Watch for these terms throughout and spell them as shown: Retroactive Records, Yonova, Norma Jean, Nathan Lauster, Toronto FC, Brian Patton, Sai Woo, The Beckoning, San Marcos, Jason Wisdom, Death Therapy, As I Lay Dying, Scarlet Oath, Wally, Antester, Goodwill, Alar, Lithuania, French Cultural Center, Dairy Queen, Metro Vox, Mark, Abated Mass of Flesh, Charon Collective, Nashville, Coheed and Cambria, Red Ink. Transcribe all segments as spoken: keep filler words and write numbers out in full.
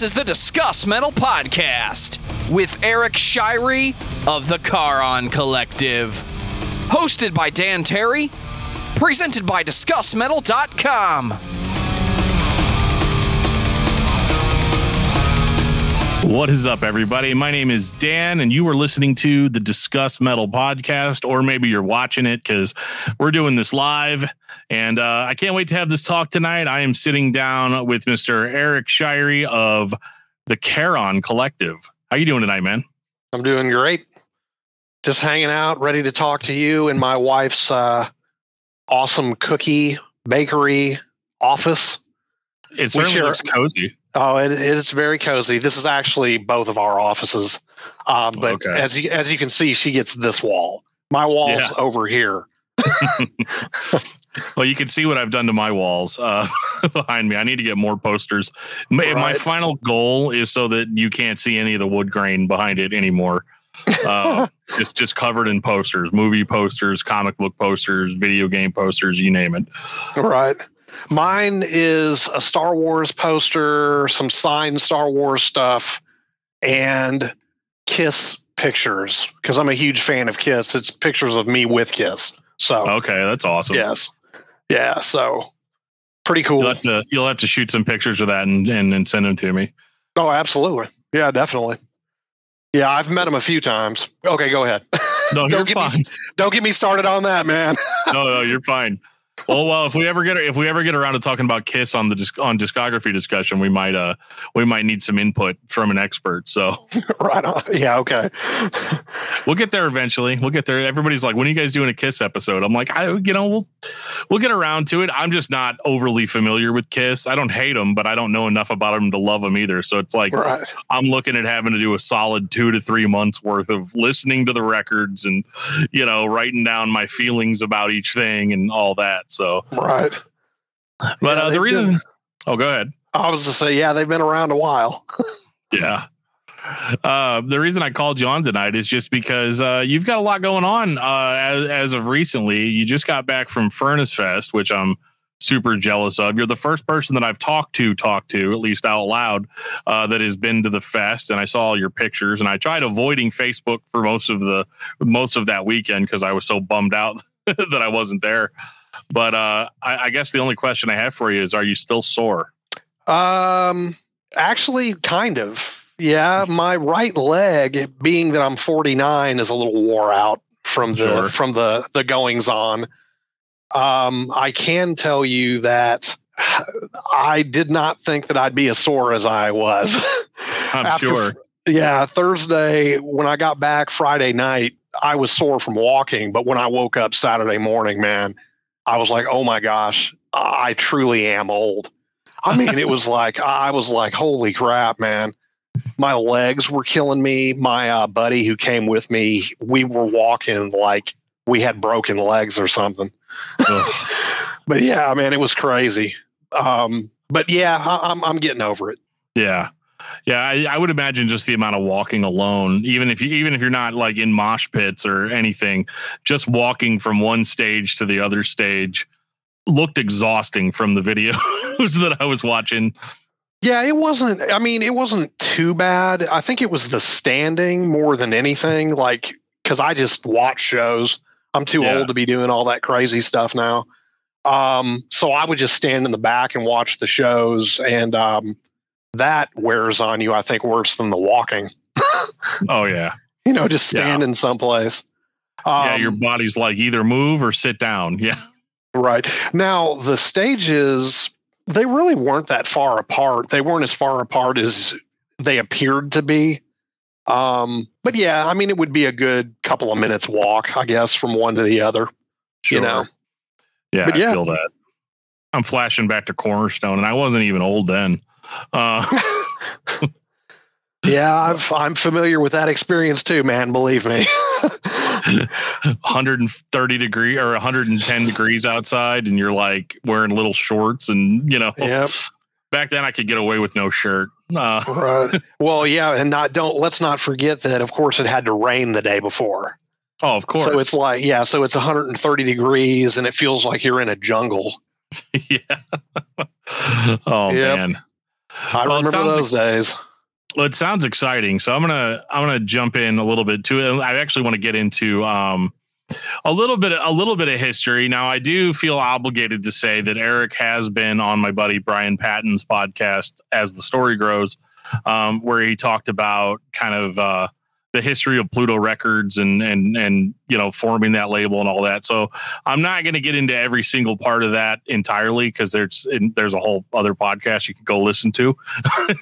This is the Discuss Metal Podcast with Eric Shirey of the Charon Collective. Hosted by Dan Terry. Presented by Discuss Metal dot com. What is up, everybody? My name is Dan, and you are listening to the Discuss Metal Podcast, or maybe you're watching it because we're doing this live. And uh, I can't wait to have this talk tonight. I am sitting down with Mister Eric Shirey of the Charon Collective. How you doing tonight, man? I'm doing great. Just hanging out, ready to talk to you in my wife's uh, awesome cookie bakery office. It certainly share- looks cozy. Oh, it is very cozy. This is actually both of our offices, um, but okay. as you, as you can see, she gets this wall. My wall's yeah. over here. Well, you can see what I've done to my walls uh, behind me. I need to get more posters. My, right. my final goal is so that you can't see any of the wood grain behind it anymore. Uh, it's just covered in posters, movie posters, comic book posters, video game posters, you name it. Right. Mine is a Star Wars poster, some signed Star Wars stuff, and Kiss pictures, because I'm a huge fan of Kiss. It's pictures of me with Kiss. So okay, that's awesome. Yes. Yeah, so pretty cool. You'll have to, you'll have to shoot some pictures of that and, and, and send them to me. Oh, absolutely. Yeah, definitely. Yeah, I've met him a few times. Okay, go ahead. No, don't you're get fine. Me, don't get me started on that, man. no, no, you're fine. Well, well, if we ever get if we ever get around to talking about Kiss on the disc, on discography discussion, we might uh we might need some input from an expert. So right on. Yeah, okay. We'll get there eventually. We'll get there. Everybody's like, "When are you guys doing a Kiss episode?" I'm like, "I you know, we'll we'll get around to it." I'm just not overly familiar with Kiss. I don't hate them, but I don't know enough about them to love them either. So it's like right. I'm looking at having to do a solid two to three months worth of listening to the records and, you know, writing down my feelings about each thing and all that. So right, but yeah, uh, the reason been, oh go ahead I was just say yeah they've been around a while. yeah uh the reason I called you on tonight is just because uh you've got a lot going on uh as, as of recently. You just got back from Furnace Fest, which I'm super jealous of. You're the first person that I've talked to talked to at least out loud uh that has been to the fest, and I saw all your pictures, and I tried avoiding Facebook for most of the most of that weekend because I was so bummed out that I wasn't there. But uh, I, I guess the only question I have for you is, are you still sore? Um, actually, kind of. Yeah, my right leg, being that I'm forty-nine, is a little wore out from the sure. from the, the goings on. Um, I can tell you that I did not think that I'd be as sore as I was. I'm After, sure. Yeah, Thursday, when I got back Friday night, I was sore from walking. But when I woke up Saturday morning, man, I was like, oh my gosh, I truly am old. I mean, it was like, I was like, holy crap, man. My legs were killing me. My uh, buddy who came with me, we were walking like we had broken legs or something. But yeah, man, it was crazy. Um, but yeah, I, I'm, I'm getting over it. Yeah. Yeah, I, I would imagine just the amount of walking alone, even if you even if you're not like in mosh pits or anything, just walking from one stage to the other stage looked exhausting from the videos that I was watching. Yeah, it wasn't. I mean, it wasn't too bad. I think it was the standing more than anything, like because I just watch shows. I'm too yeah. old to be doing all that crazy stuff now. Um, so I would just stand in the back and watch the shows, and um, that wears on you, I think, worse than the walking. Oh, yeah. You know, just standing yeah. someplace. Um, yeah, your body's like either move or sit down. Yeah. Right. Now, the stages, they really weren't that far apart. They weren't as far apart as they appeared to be. Um, but yeah, I mean, it would be a good couple of minutes walk, I guess, from one to the other. Sure. You know? Yeah, but I yeah. feel that. I'm flashing back to Cornerstone, and I wasn't even old then. Uh, yeah, I've, I'm familiar with that experience too, man. Believe me. one hundred thirty degree or one hundred ten degrees outside, and you're like wearing little shorts, and you know. Yep. Back then, I could get away with no shirt. Uh, right. Well, yeah, and not don't let's not forget that, of course, it had to rain the day before. Oh, of course. So it's like yeah, so it's one hundred thirty degrees, and it feels like you're in a jungle. Yeah. Oh yep. man. I well, remember those like, days. Well, it sounds exciting. So I'm going to, I'm going to jump in a little bit to it. I actually want to get into, um, a little bit, a little bit of history. Now, I do feel obligated to say that Eric has been on my buddy Brian Patton's podcast, As the Story Grows, um, where he talked about kind of uh, the history of Pluto Records and and and you know forming that label and all that. So I'm not going to get into every single part of that entirely because there's there's a whole other podcast you can go listen to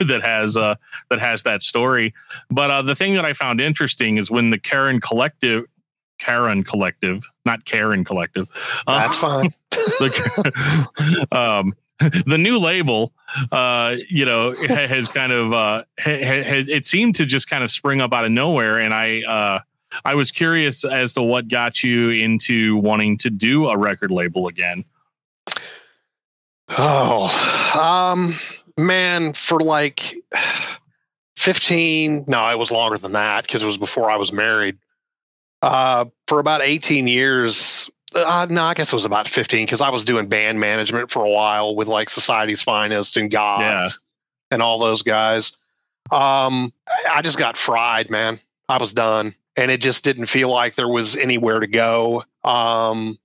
that has uh, that has that story. But uh, the thing that I found interesting is when the Charon Collective. Charon Collective, not Charon Collective. Um, That's fine. the, um, the new label, uh, you know, has kind of uh, has, it seemed to just kind of spring up out of nowhere. And I, uh, I was curious as to what got you into wanting to do a record label again. Oh, um, man, for like fifteen. No, it was longer than that because it was before I was married. Uh, for about eighteen years, uh, no, I guess it was about fifteen because I was doing band management for a while with like Society's Finest and Gods yeah. and all those guys. Um, I just got fried, man. I was done. And it just didn't feel like there was anywhere to go um,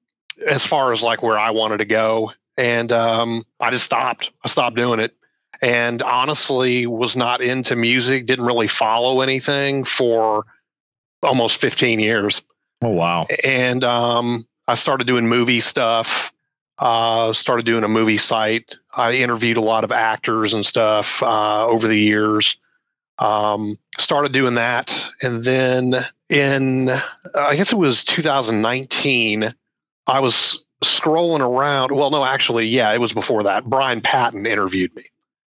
as far as like where I wanted to go. And um, I just stopped. I stopped doing it. And honestly was not into music, didn't really follow anything for almost fifteen years. Oh, wow. And um, I started doing movie stuff, uh, started doing a movie site. I interviewed a lot of actors and stuff uh, over the years. Um, started doing that. And then in, uh, I guess it was two thousand nineteen, I was scrolling around. Well, no, actually, yeah, it was before that. Brian Patton interviewed me.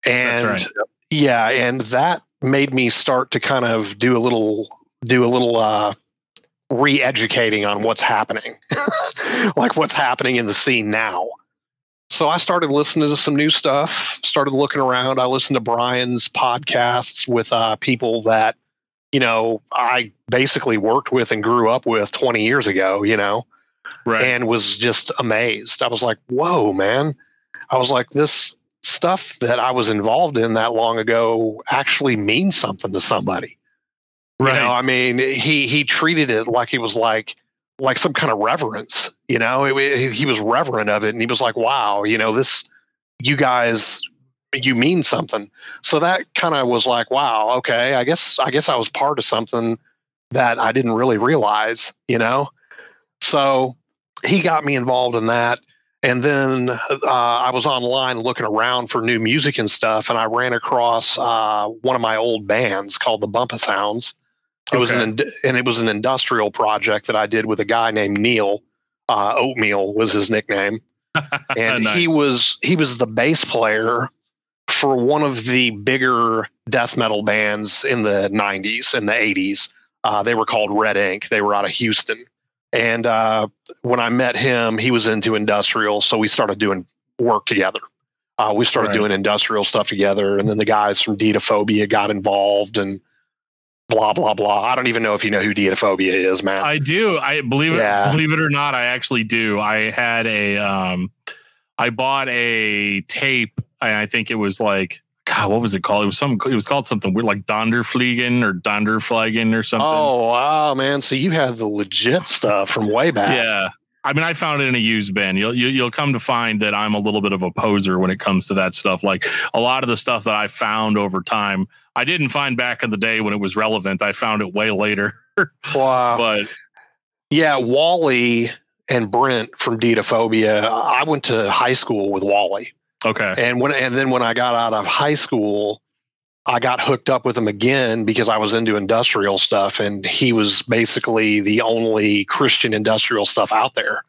And That's right. yeah, and that made me start to kind of do a little do a little uh, re-educating on what's happening, like what's happening in the scene now. So I started listening to some new stuff, started looking around. I listened to Brian's podcasts with uh, people that, you know, I basically worked with and grew up with twenty years ago, you know, right. and was just amazed. I was like, whoa, man. I was like, this stuff that I was involved in that long ago actually means something to somebody. Right. You know, I mean, he, he treated it like he was like, like some kind of reverence, you know, it, it, he was reverent of it. And he was like, wow, you know, this, you guys, you mean something. So that kind of was like, wow, okay, I guess, I guess I was part of something that I didn't really realize, you know? So he got me involved in that. And then, uh, I was online looking around for new music and stuff. And I ran across, uh, one of my old bands called the Bumpa Sounds. It okay. was an and it was an industrial project that I did with a guy named Neil. Uh, Oatmeal was his nickname, and nice. he was he was the bass player for one of the bigger death metal bands in the nineties and the eighties. Uh, they were called Red Ink. They were out of Houston, and uh, when I met him, he was into industrial, so we started doing work together. Uh, we started right. doing industrial stuff together, and then the guys from Dethaphobia got involved and. Blah blah blah. I don't even know if you know who Dethaphobia is, Matt. I do. I believe yeah. it. Believe it or not, I actually do. I had a, um, I bought a tape, and I think it was like, God, what was it called? It was some. It was called something weird, like Donderfliegen or Donderfliegen or something. Oh wow, man! So you had the legit stuff from way back. Yeah. I mean, I found it in a used bin. You'll you, you'll come to find that I'm a little bit of a poser when it comes to that stuff. Like a lot of the stuff that I found over time, I didn't find back in the day when it was relevant. I found it way later. Wow. But yeah, Wally and Brent from Dethaphobia. I went to high school with Wally. Okay. And when and then when I got out of high school, I got hooked up with him again because I was into industrial stuff and he was basically the only Christian industrial stuff out there.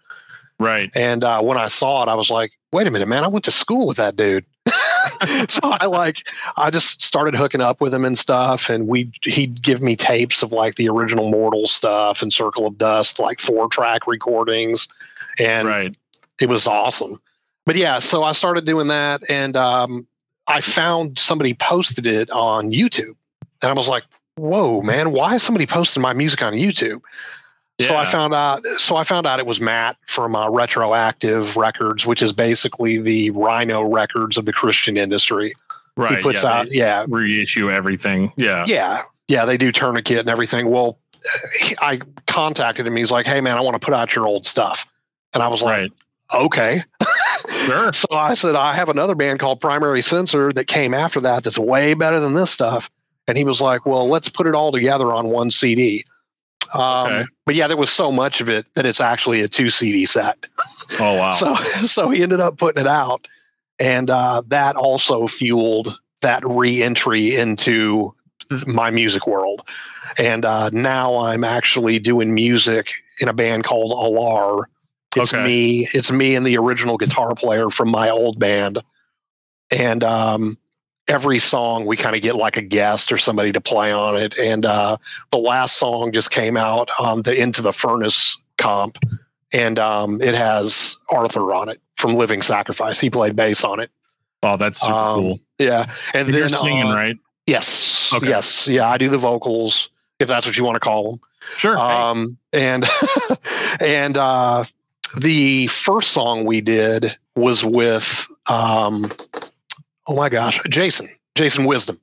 Right. And uh, when I saw it, I was like, wait a minute, man, I went to school with that dude. So I like, I just started hooking up with him and stuff. And we, he'd give me tapes of like the original Mortal stuff and Circle of Dust, like four track recordings. And right. it was awesome. But yeah, so I started doing that. And, um, I found somebody posted it on YouTube and I was like, whoa, man, why is somebody posting my music on YouTube? Yeah. So I found out, so I found out it was Matt from uh, Retroactive Records, which is basically the Rhino Records of the Christian industry. Right. He puts yeah, out, yeah. reissue everything. Yeah. Yeah. Yeah. They do Tourniquet and everything. Well, he, I contacted him. He's like, hey, man, I want to put out your old stuff. And I was like, right. okay. Sure. So I said, I have another band called Primary Censor that came after that that's way better than this stuff. And he was like, well, let's put it all together on one C D. Um, okay. But yeah, there was so much of it that it's actually a two C D set. Oh, wow. So, so he ended up putting it out. And uh, that also fueled that re-entry into my music world. And uh, now I'm actually doing music in a band called Alar. It's okay. me. It's me and the original guitar player from my old band. And um, every song we kind of get like a guest or somebody to play on it. And uh, the last song just came out on the Into the Furnace comp. And um, it has Arthur on it from Living Sacrifice. He played bass on it. Oh, that's super um, cool. Yeah. And, and then, you're singing, uh, right? Yes. Okay. Yes. Yeah, I do the vocals, if that's what you want to call them. Sure. Um, hey. And and uh, the first song we did was with, um, oh my gosh, Jason. Jason Wisdom.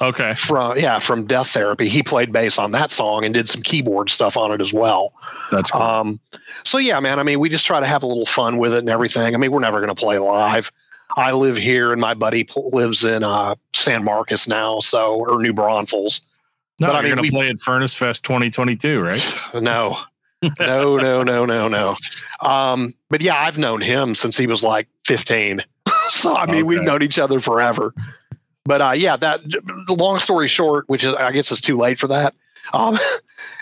Okay. From yeah, from Death Therapy. He played bass on that song and did some keyboard stuff on it as well. That's cool. Um, so yeah, man, I mean, we just try to have a little fun with it and everything. I mean, we're never going to play live. I live here and my buddy pl- lives in uh, San Marcos now, so or New Braunfels. No, but, I you're going to play at Furnace Fest twenty twenty-two, right? No. No, no, no, no, no. Um, but yeah, I've known him since he was like fifteen. So I mean, okay. we've known each other forever. But uh, yeah, that long story short, which is, I guess is too late for that, um,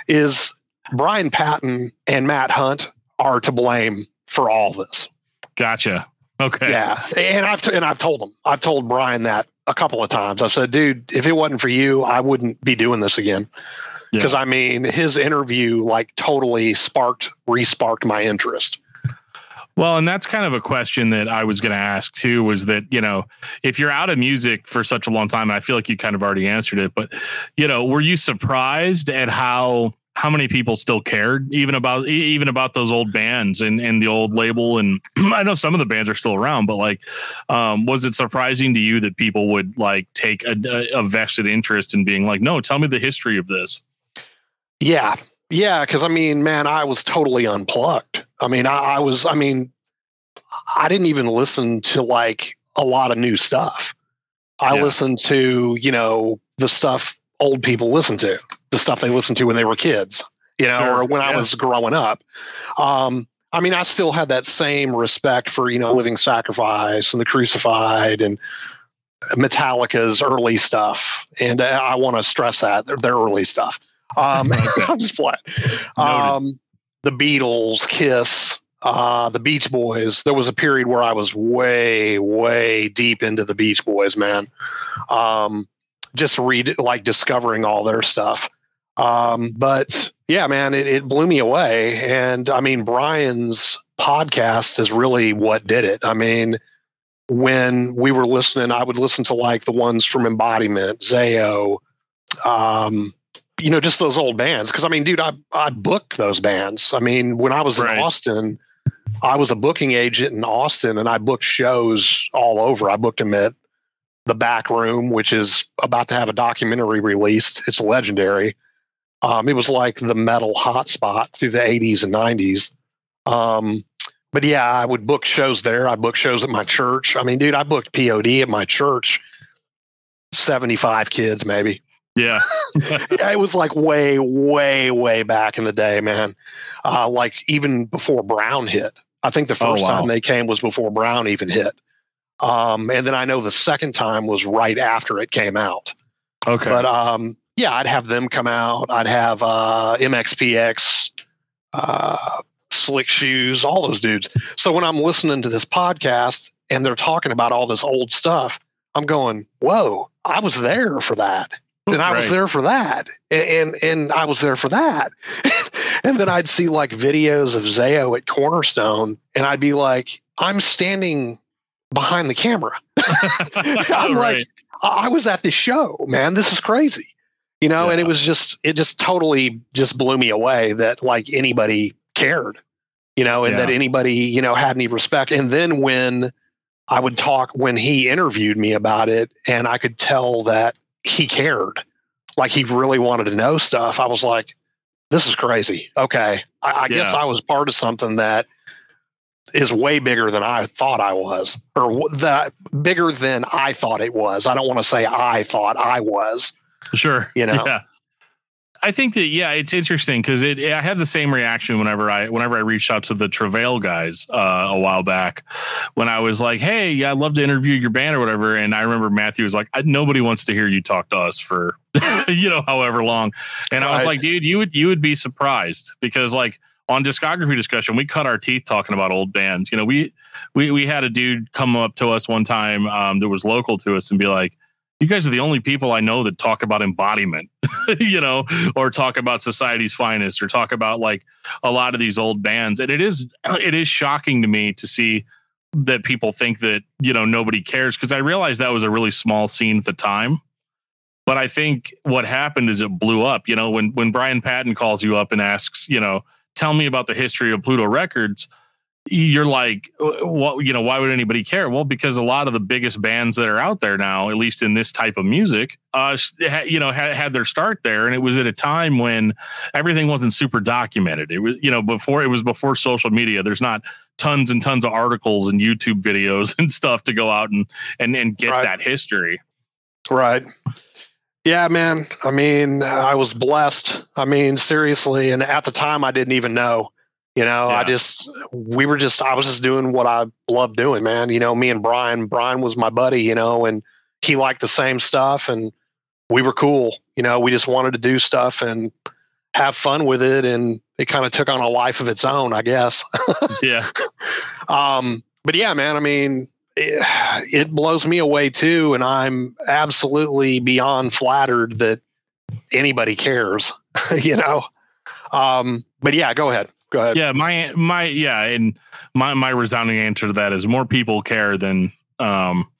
is Brian Patton and Matt Hunt are to blame for all this. Gotcha. Okay. Yeah, and I've t- and I've told them, I've told Brian that a couple of times. I said, dude, if it wasn't for you, I wouldn't be doing this again. Because yeah. I mean, his interview like totally sparked, re-sparked my interest. Well, and that's kind of a question that I was going to ask too, was that, you know, if you're out of music for such a long time, I feel like you kind of already answered it, but, you know, were you surprised at how, how many people still cared even about, even about those old bands and, and the old label? And I know some of the bands are still around, but like, um, was it surprising to you that people would like take a, a vested interest in being like, no, tell me the history of this? Yeah. Yeah. Cause I mean, man, I was totally unplugged. I mean, I, I was, I mean, I didn't even listen to like a lot of new stuff. I yeah. listened to, you know, the stuff old people listen to, the stuff they listened to when they were kids, you know, sure. or when yeah. I was growing up. Um, I mean, I still had that same respect for, you know, Living Sacrifice and The Crucified and Metallica's early stuff. And uh, I want to stress that their, their early stuff. Um, I'm just playing. Um, The Beatles, Kiss, uh, the Beach Boys. There was a period where I was way, way deep into the Beach Boys, man. Um, just read like discovering all their stuff. Um, but yeah, man, it, it blew me away. And I mean, Brian's podcast is really what did it. I mean, when we were listening, I would listen to like the ones from Embodiment, Zao, um, you know, just those old bands. Cause I mean, dude, I, I booked those bands. I mean, when I was right. in Austin, I was a booking agent in Austin and I booked shows all over. I booked them at the Back Room, which is about to have a documentary released. It's legendary. Um, it was like the metal hotspot through the eighties and nineties. Um, but yeah, I would book shows there. I booked shows at my church. I mean, dude, I booked P O D at my church, seventy-five kids, maybe. Yeah. Yeah, it was like way, way, way back in the day, man. Uh, like even before Brown hit. I think the first oh, wow. time they came was before Brown even hit. Um, and then I know the second time was right after it came out. Okay. But um, yeah, I'd have them come out. I'd have uh, M X P X, uh, Slick Shoes, all those dudes. So when I'm listening to this podcast and they're talking about all this old stuff, I'm going, whoa, I was there for that. And I right. was there for that. And, and, and I was there for that. And then I'd see like videos of Zao at Cornerstone and I'd be like, I'm standing behind the camera. I'm right. like, I was at this show, man, this is crazy, you know? Yeah. And it was just, it just totally just blew me away that like anybody cared, you know, and yeah. that anybody, you know, had any respect. And then when I would talk when he interviewed me about it, and I could tell that he cared. Like, he really wanted to know stuff. I was like, this is crazy. Okay. I, I yeah. guess I was part of something that is way bigger than I thought I was, or that bigger than I thought it was. I don't want to say I thought I was. Sure. You know? Yeah. I think that, yeah, it's interesting because it, it, I had the same reaction whenever I whenever I reached out to the Travail guys uh, a while back when I was like, hey, I'd love to interview your band or whatever. And I remember Matthew was like, nobody wants to hear you talk to us for, you know, however long. And right. I was like, dude, you would you would be surprised because, like, on Discography Discussion, we cut our teeth talking about old bands. You know, we we we had a dude come up to us one time um, that was local to us and be like, you guys are the only people I know that talk about Embodiment, you know, or talk about Society's Finest, or talk about, like, a lot of these old bands. And it is, it is shocking to me to see that people think that, you know, nobody cares. Cause I realized that was a really small scene at the time, but I think what happened is it blew up. You know, when, when Brian Patton calls you up and asks, you know, tell me about the history of Pluto Records, you're like, what, you know, why would anybody care? Well, because a lot of the biggest bands that are out there now, at least in this type of music, uh, you know, had, had their start there. And it was at a time when everything wasn't super documented. It was, you know, before it was before social media, there's not tons and tons of articles and YouTube videos and stuff to go out and, and, and get right. that history. Right. Yeah, man. I mean, I was blessed. I mean, seriously. And at the time I didn't even know. You know, yeah. I just, we were just, I was just doing what I love doing, man. You know, me and Brian, Brian was my buddy, you know, and he liked the same stuff and we were cool. You know, we just wanted to do stuff and have fun with it. And it kind of took on a life of its own, I guess. yeah. Um, but yeah, man, I mean, it, it blows me away too. And I'm absolutely beyond flattered that anybody cares, you know? Um, but yeah, go ahead. Go ahead. Yeah, my my yeah, and my my resounding answer to that is more people care than um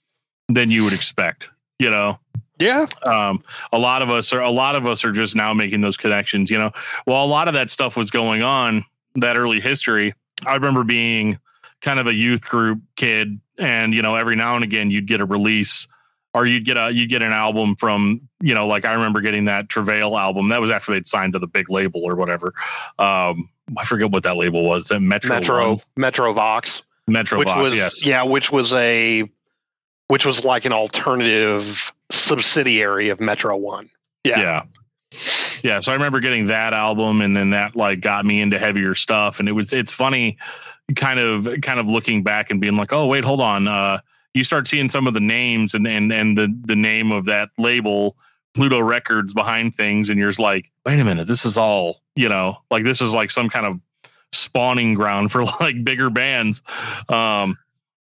than you would expect, you know. Yeah. Um a lot of us are a lot of us are just now making those connections, you know. While a lot of that stuff was going on, that early history, I remember being kind of a youth group kid, and you know, every now and again you'd get a release or you'd get a you'd get an album from, you know, like I remember getting that Travail album. That was after they'd signed to the big label or whatever. Um I forget what that label was. That Metro Metro, Metro Vox. Metro which Vox, was, yes. Yeah, which was a which was like an alternative subsidiary of Metro One. Yeah. Yeah. Yeah. So I remember getting that album, and then that like got me into heavier stuff. And it was it's funny kind of kind of looking back and being like, oh wait, hold on. Uh you start seeing some of the names and and, and the, the name of that label, Pluto Records, behind things, and you're just like, wait a minute, this is all, you know, like this is like some kind of spawning ground for like bigger bands. Um,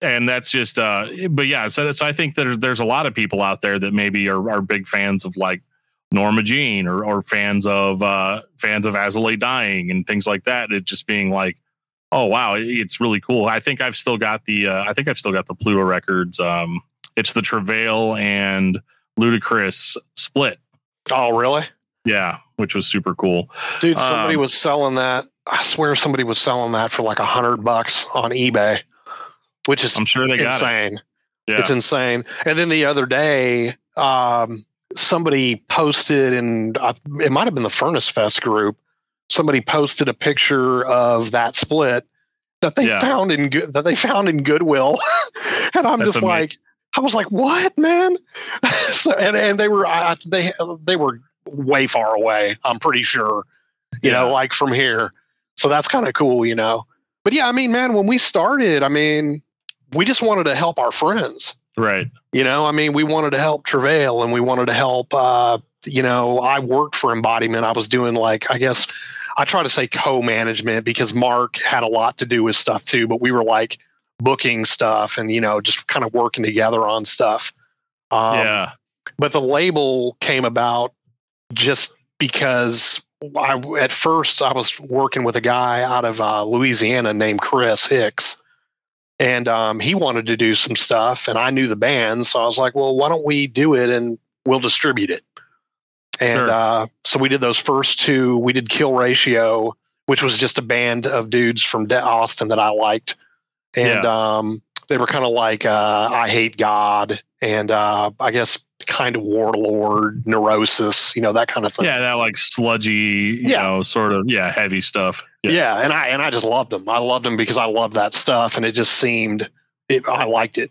and that's just, uh, but yeah, so, so I think that there's, there's a lot of people out there that maybe are, are big fans of like Norma Jean or, or fans of, uh, fans of As I Lay Dying and things like that. It just being like, oh, wow, it, it's really cool. I think I've still got the, uh, I think I've still got the Pluto Records. Um, it's the Travail and Ludicrous split. Oh, really? Yeah, which was super cool, dude. Somebody um, was selling that. I swear, somebody was selling that for like a hundred bucks on eBay, which is I'm sure they insane. Got it. Yeah. It's insane. And then the other day, um, somebody posted, and uh, it might have been the Furnace Fest group. Somebody posted a picture of that split that they yeah. found in good that they found in Goodwill, and I'm That's just amazing. Like, I was like, what, man? so, and and they were I, they they were. way far away, I'm pretty sure, you yeah. know, like from here. So that's kind of cool, you know. But yeah, I mean, man, when we started, I mean, we just wanted to help our friends. Right. You know, I mean, we wanted to help Travail, and we wanted to help, uh, you know, I worked for Embodiment. I was doing like, I guess I try to say co-management because Mark had a lot to do with stuff too, but we were like booking stuff and, you know, just kind of working together on stuff. Um, yeah. But the label came about just because I, at first I was working with a guy out of uh, Louisiana named Chris Hicks, and um, he wanted to do some stuff, and I knew the band. So I was like, well, why don't we do it and we'll distribute it? And sure. uh, so we did those first two. We did Kill Ratio, which was just a band of dudes from De- Austin that I liked. And yeah. um, they were kind of like uh, I Hate God and uh, I guess kind of Warlord, Neurosis, you know, that kind of thing. Yeah, that like sludgy, you yeah. know, sort of yeah, heavy stuff. Yeah. yeah, and I and I just loved them. I loved them because I loved that stuff, and it just seemed it, I liked it.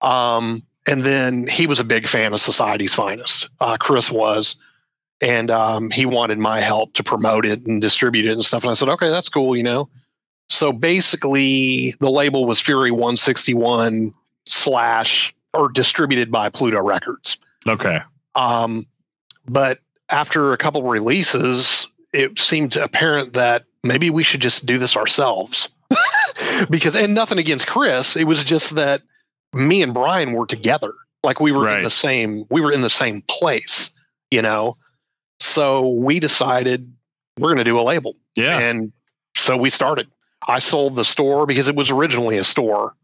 Um, and then he was a big fan of Society's Finest. Uh, Chris was. And um, he wanted my help to promote it and distribute it and stuff. And I said, okay, that's cool, you know. So basically, the label was Fury one sixty-one slash or distributed by Pluto Records. Okay. Um, but after a couple releases, it seemed apparent that maybe we should just do this ourselves. Because, and nothing against Chris, it was just that me and Brian were together. Like we were right. in the same, we were in the same place, you know. So we decided we're going to do a label. Yeah. And so we started. I sold the store because it was originally a store.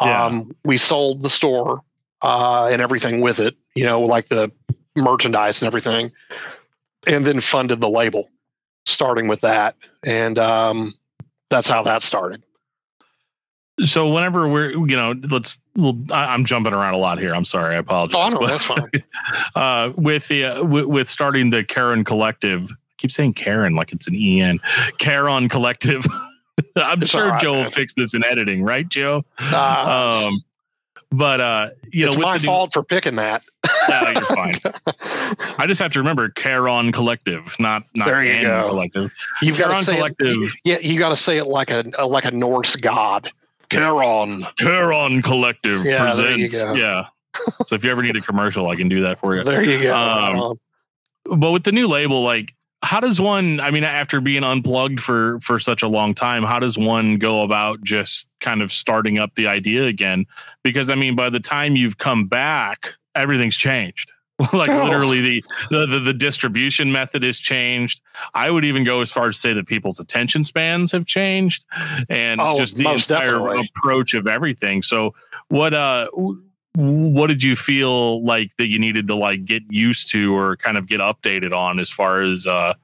Yeah. Um, we sold the store uh, and everything with it, you know, like the merchandise and everything, and then funded the label starting with that. And um, that's how that started. So whenever we're, you know, let's, well, I, I'm jumping around a lot here. I'm sorry. I apologize. Oh, no, that's fine. uh, with the, uh, w- with starting the Charon Collective, I keep saying Charon, like it's an E N Charon Collective. I'm it's sure right, Joe man. will fix this in editing, right, Joe? Uh, um, but, uh, you it's know, it's my fault new- for picking that. No, you're fine. I just have to remember Charon Collective, not not there you go. Collective. You've got to say Collective. It, yeah, you got to say it like a, a like a Norse god. Charon. Charon Collective yeah, presents. Yeah. So if you ever need a commercial, I can do that for you. There you go. Um, but with the new label, like, how does one, I mean, after being unplugged for, for such a long time, how does one go about just kind of starting up the idea again? Because, I mean, by the time you've come back, everything's changed. Like oh. literally the, the, the, the distribution method has changed. I would even go as far as say that people's attention spans have changed and oh, just the entire definitely. approach of everything. So what, uh, what did you feel like that you needed to like get used to or kind of get updated on as far as, uh,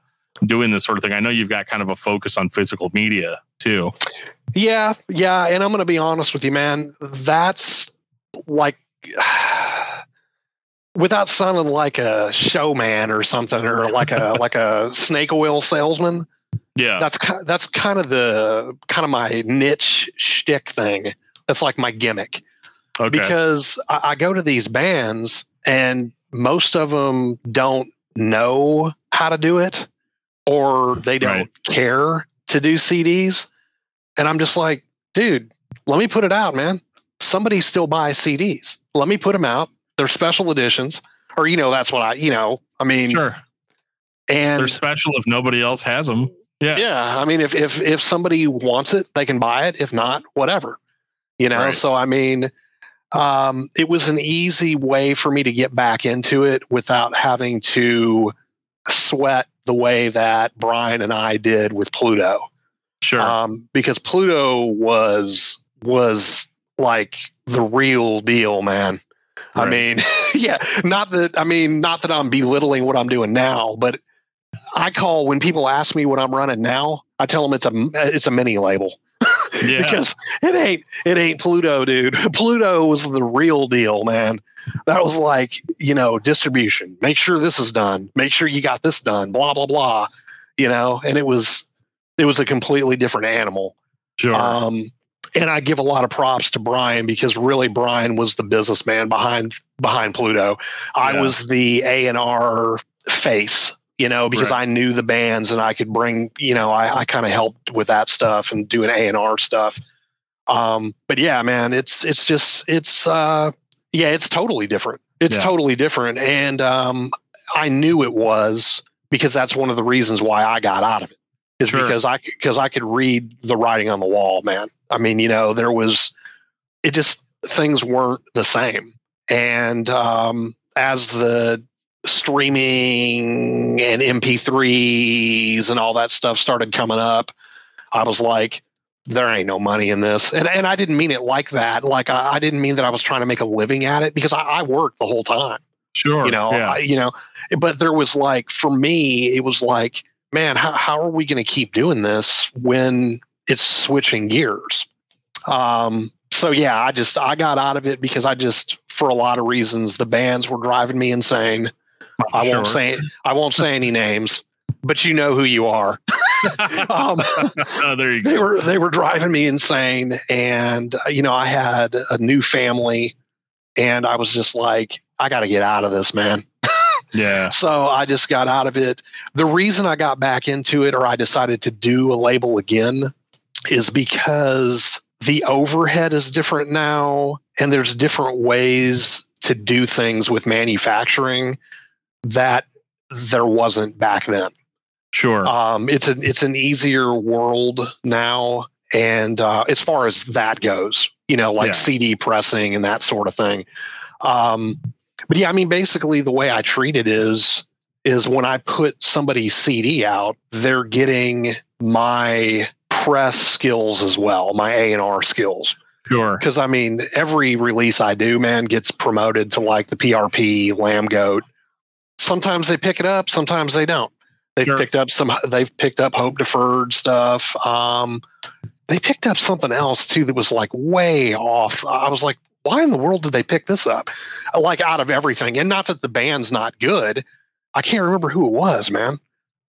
doing this sort of thing? I know you've got kind of a focus on physical media too. Yeah. Yeah. And I'm going to be honest with you, man, that's like, without sounding like a showman or something, or like a like a snake oil salesman, yeah, that's kind of, that's kind of the kind of my niche shtick thing. That's like my gimmick, okay. Because I, I go to these bands and most of them don't know how to do it, or they don't right. care to do C Ds, and I'm just like, dude, let me put it out, man. Somebody still buys C Ds. Let me put them out. They're special editions, or, you know, that's what I, you know, I mean, sure. And they're special if nobody else has them. Yeah. Yeah. I mean, if, if, if somebody wants it, they can buy it. If not, whatever, you know? Right. So, I mean, um, it was an easy way for me to get back into it without having to sweat the way that Brian and I did with Pluto. Sure. Um, because Pluto was, was like the real deal, man. Right. I mean, yeah, not that, I mean, not that I'm belittling what I'm doing now, but I call when people ask me what I'm running now, I tell them it's a, it's a mini label yeah. because it ain't, it ain't Pluto, dude. Pluto was the real deal, man. That was like, you know, distribution, make sure this is done, make sure you got this done, blah, blah, blah, you know? And it was, it was a completely different animal. Sure. Um, And I give a lot of props to Brian because really Brian was the businessman behind behind Pluto. I yeah. was the A and R face, you know, because right. I knew the bands and I could bring, you know, I, I kind of helped with that stuff and doing A and R stuff. Um, but yeah, man, it's it's just it's uh, yeah, it's totally different. It's yeah. totally different. And um, I knew it was because that's one of the reasons why I got out of it. Is sure. because I because I could read the writing on the wall, man. I mean, you know, there was, it just, things weren't the same. And um, as the streaming and M P threes and all that stuff started coming up, I was like, there ain't no money in this. And and I didn't mean it like that. Like, I, I didn't mean that I was trying to make a living at it because I, I worked the whole time. Sure. You know, yeah. I, you know, but there was like, for me, it was like, man, how, how are we going to keep doing this when it's switching gears? Um, so yeah, I just, I got out of it because I just, for a lot of reasons, the bands were driving me insane. I sure. won't say, I won't say any names, but you know who you are. um, oh, there you go. They were, they were driving me insane. And, you know, I had a new family and I was just like, I got to get out of this, man. Yeah. So I just got out of it. The reason I got back into it, or I decided to do a label again, is because the overhead is different now. And there's different ways to do things with manufacturing that there wasn't back then. Sure. Um, it's an, it's an easier world now. And uh, as far as that goes, you know, like yeah. C D pressing and that sort of thing. Um, but yeah, I mean, basically the way I treat it is, is when I put somebody's C D out, they're getting my press skills as well, my A and R skills. Sure. Because I mean, every release I do, man, gets promoted to like the P R P, Lamb Goat. Sometimes they pick it up, sometimes they don't. They've sure. picked up some. They've picked up Hope Deferred stuff. Um, they picked up something else too that was like way off. I was like, why in the world did they pick this up? Like out of everything, and not that the band's not good. I can't remember who it was, man.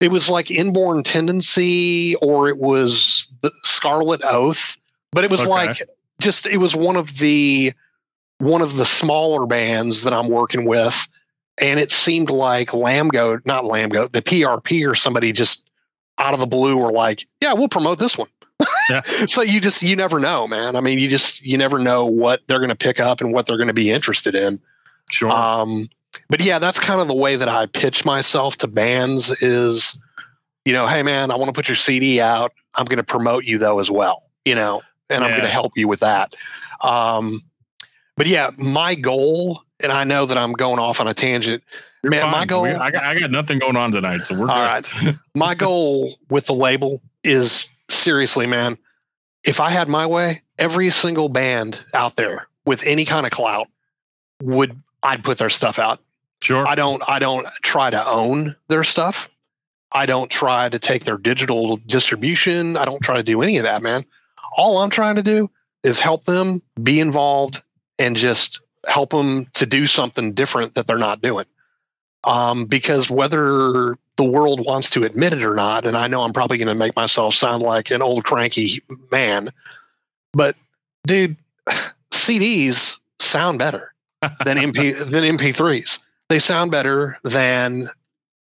It was like Inborn Tendency, or it was the Scarlet Oath. But it was okay. like just it was one of the one of the smaller bands that I'm working with. And it seemed like Lamb Goat, not Lamb Goat, the P R P or somebody just out of the blue were like, yeah, we'll promote this one. Yeah. So you just, you never know, man. I mean, you just, you never know what they're going to pick up and what they're going to be interested in. Sure. Um, but yeah, that's kind of the way that I pitch myself to bands is, you know, hey man, I want to put your C D out. I'm going to promote you though as well, you know, and yeah. I'm going to help you with that. Um, but yeah, my goal, and I know that I'm going off on a tangent. You're Man, fine. my goal... We, I, got, I got nothing going on tonight, so we're all right. My goal with the label is, seriously, man, if I had my way, every single band out there with any kind of clout, would I'd put their stuff out. Sure. I don't, I don't try to own their stuff. I don't try to take their digital distribution. I don't try to do any of that, man. All I'm trying to do is help them be involved and just... help them to do something different that they're not doing. Um, because whether the world wants to admit it or not, and I know I'm probably going to make myself sound like an old cranky man, but dude, C Ds sound better than M P than M P threes. They sound better than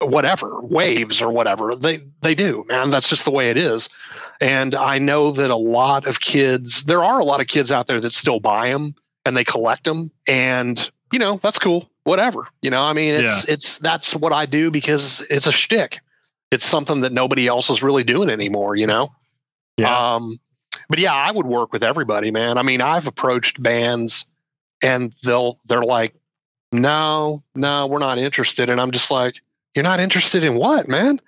whatever, waves or whatever. They, they do, man. That's just the way it is. And I know that a lot of kids, there are a lot of kids out there that still buy them. And they collect them, and you know that's cool. Whatever, you know. I mean, it's yeah. it's that's what I do because it's a shtick. It's something that nobody else is really doing anymore, you know. Yeah. Um, but yeah, I would work with everybody, man. I mean, I've approached bands, and they'll they're like, no, no, we're not interested. And I'm just like, you're not interested in what, man?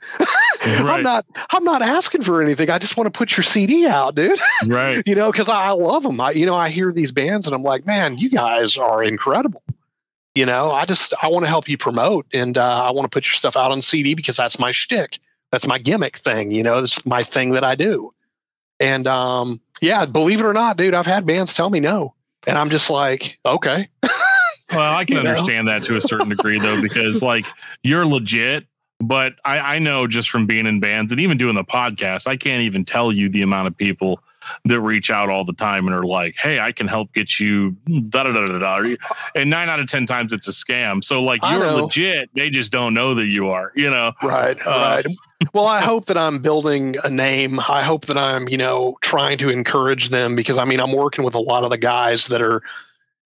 Right. I'm not. I'm not asking for anything. I just want to put your C D out, dude. Right. You know, because I love them. I, you know, I hear these bands and I'm like, man, you guys are incredible. You know, I just I want to help you promote, and uh, I want to put your stuff out on C D because that's my shtick. That's my gimmick thing. You know, it's my thing that I do. And um, yeah, believe it or not, dude, I've had bands tell me no, and I'm just like, okay. Well, I can you understand know? that to a certain degree, though, because like you're legit. But I, I know just from being in bands and even doing the podcast, I can't even tell you the amount of people that reach out all the time and are like, hey, I can help get you da da da da da. And nine out of ten times it's a scam. So like you're legit. They just don't know that you are, you know. Right. Uh, right. Well, I hope that I'm building a name. I hope that I'm, you know, trying to encourage them because I mean, I'm working with a lot of the guys that are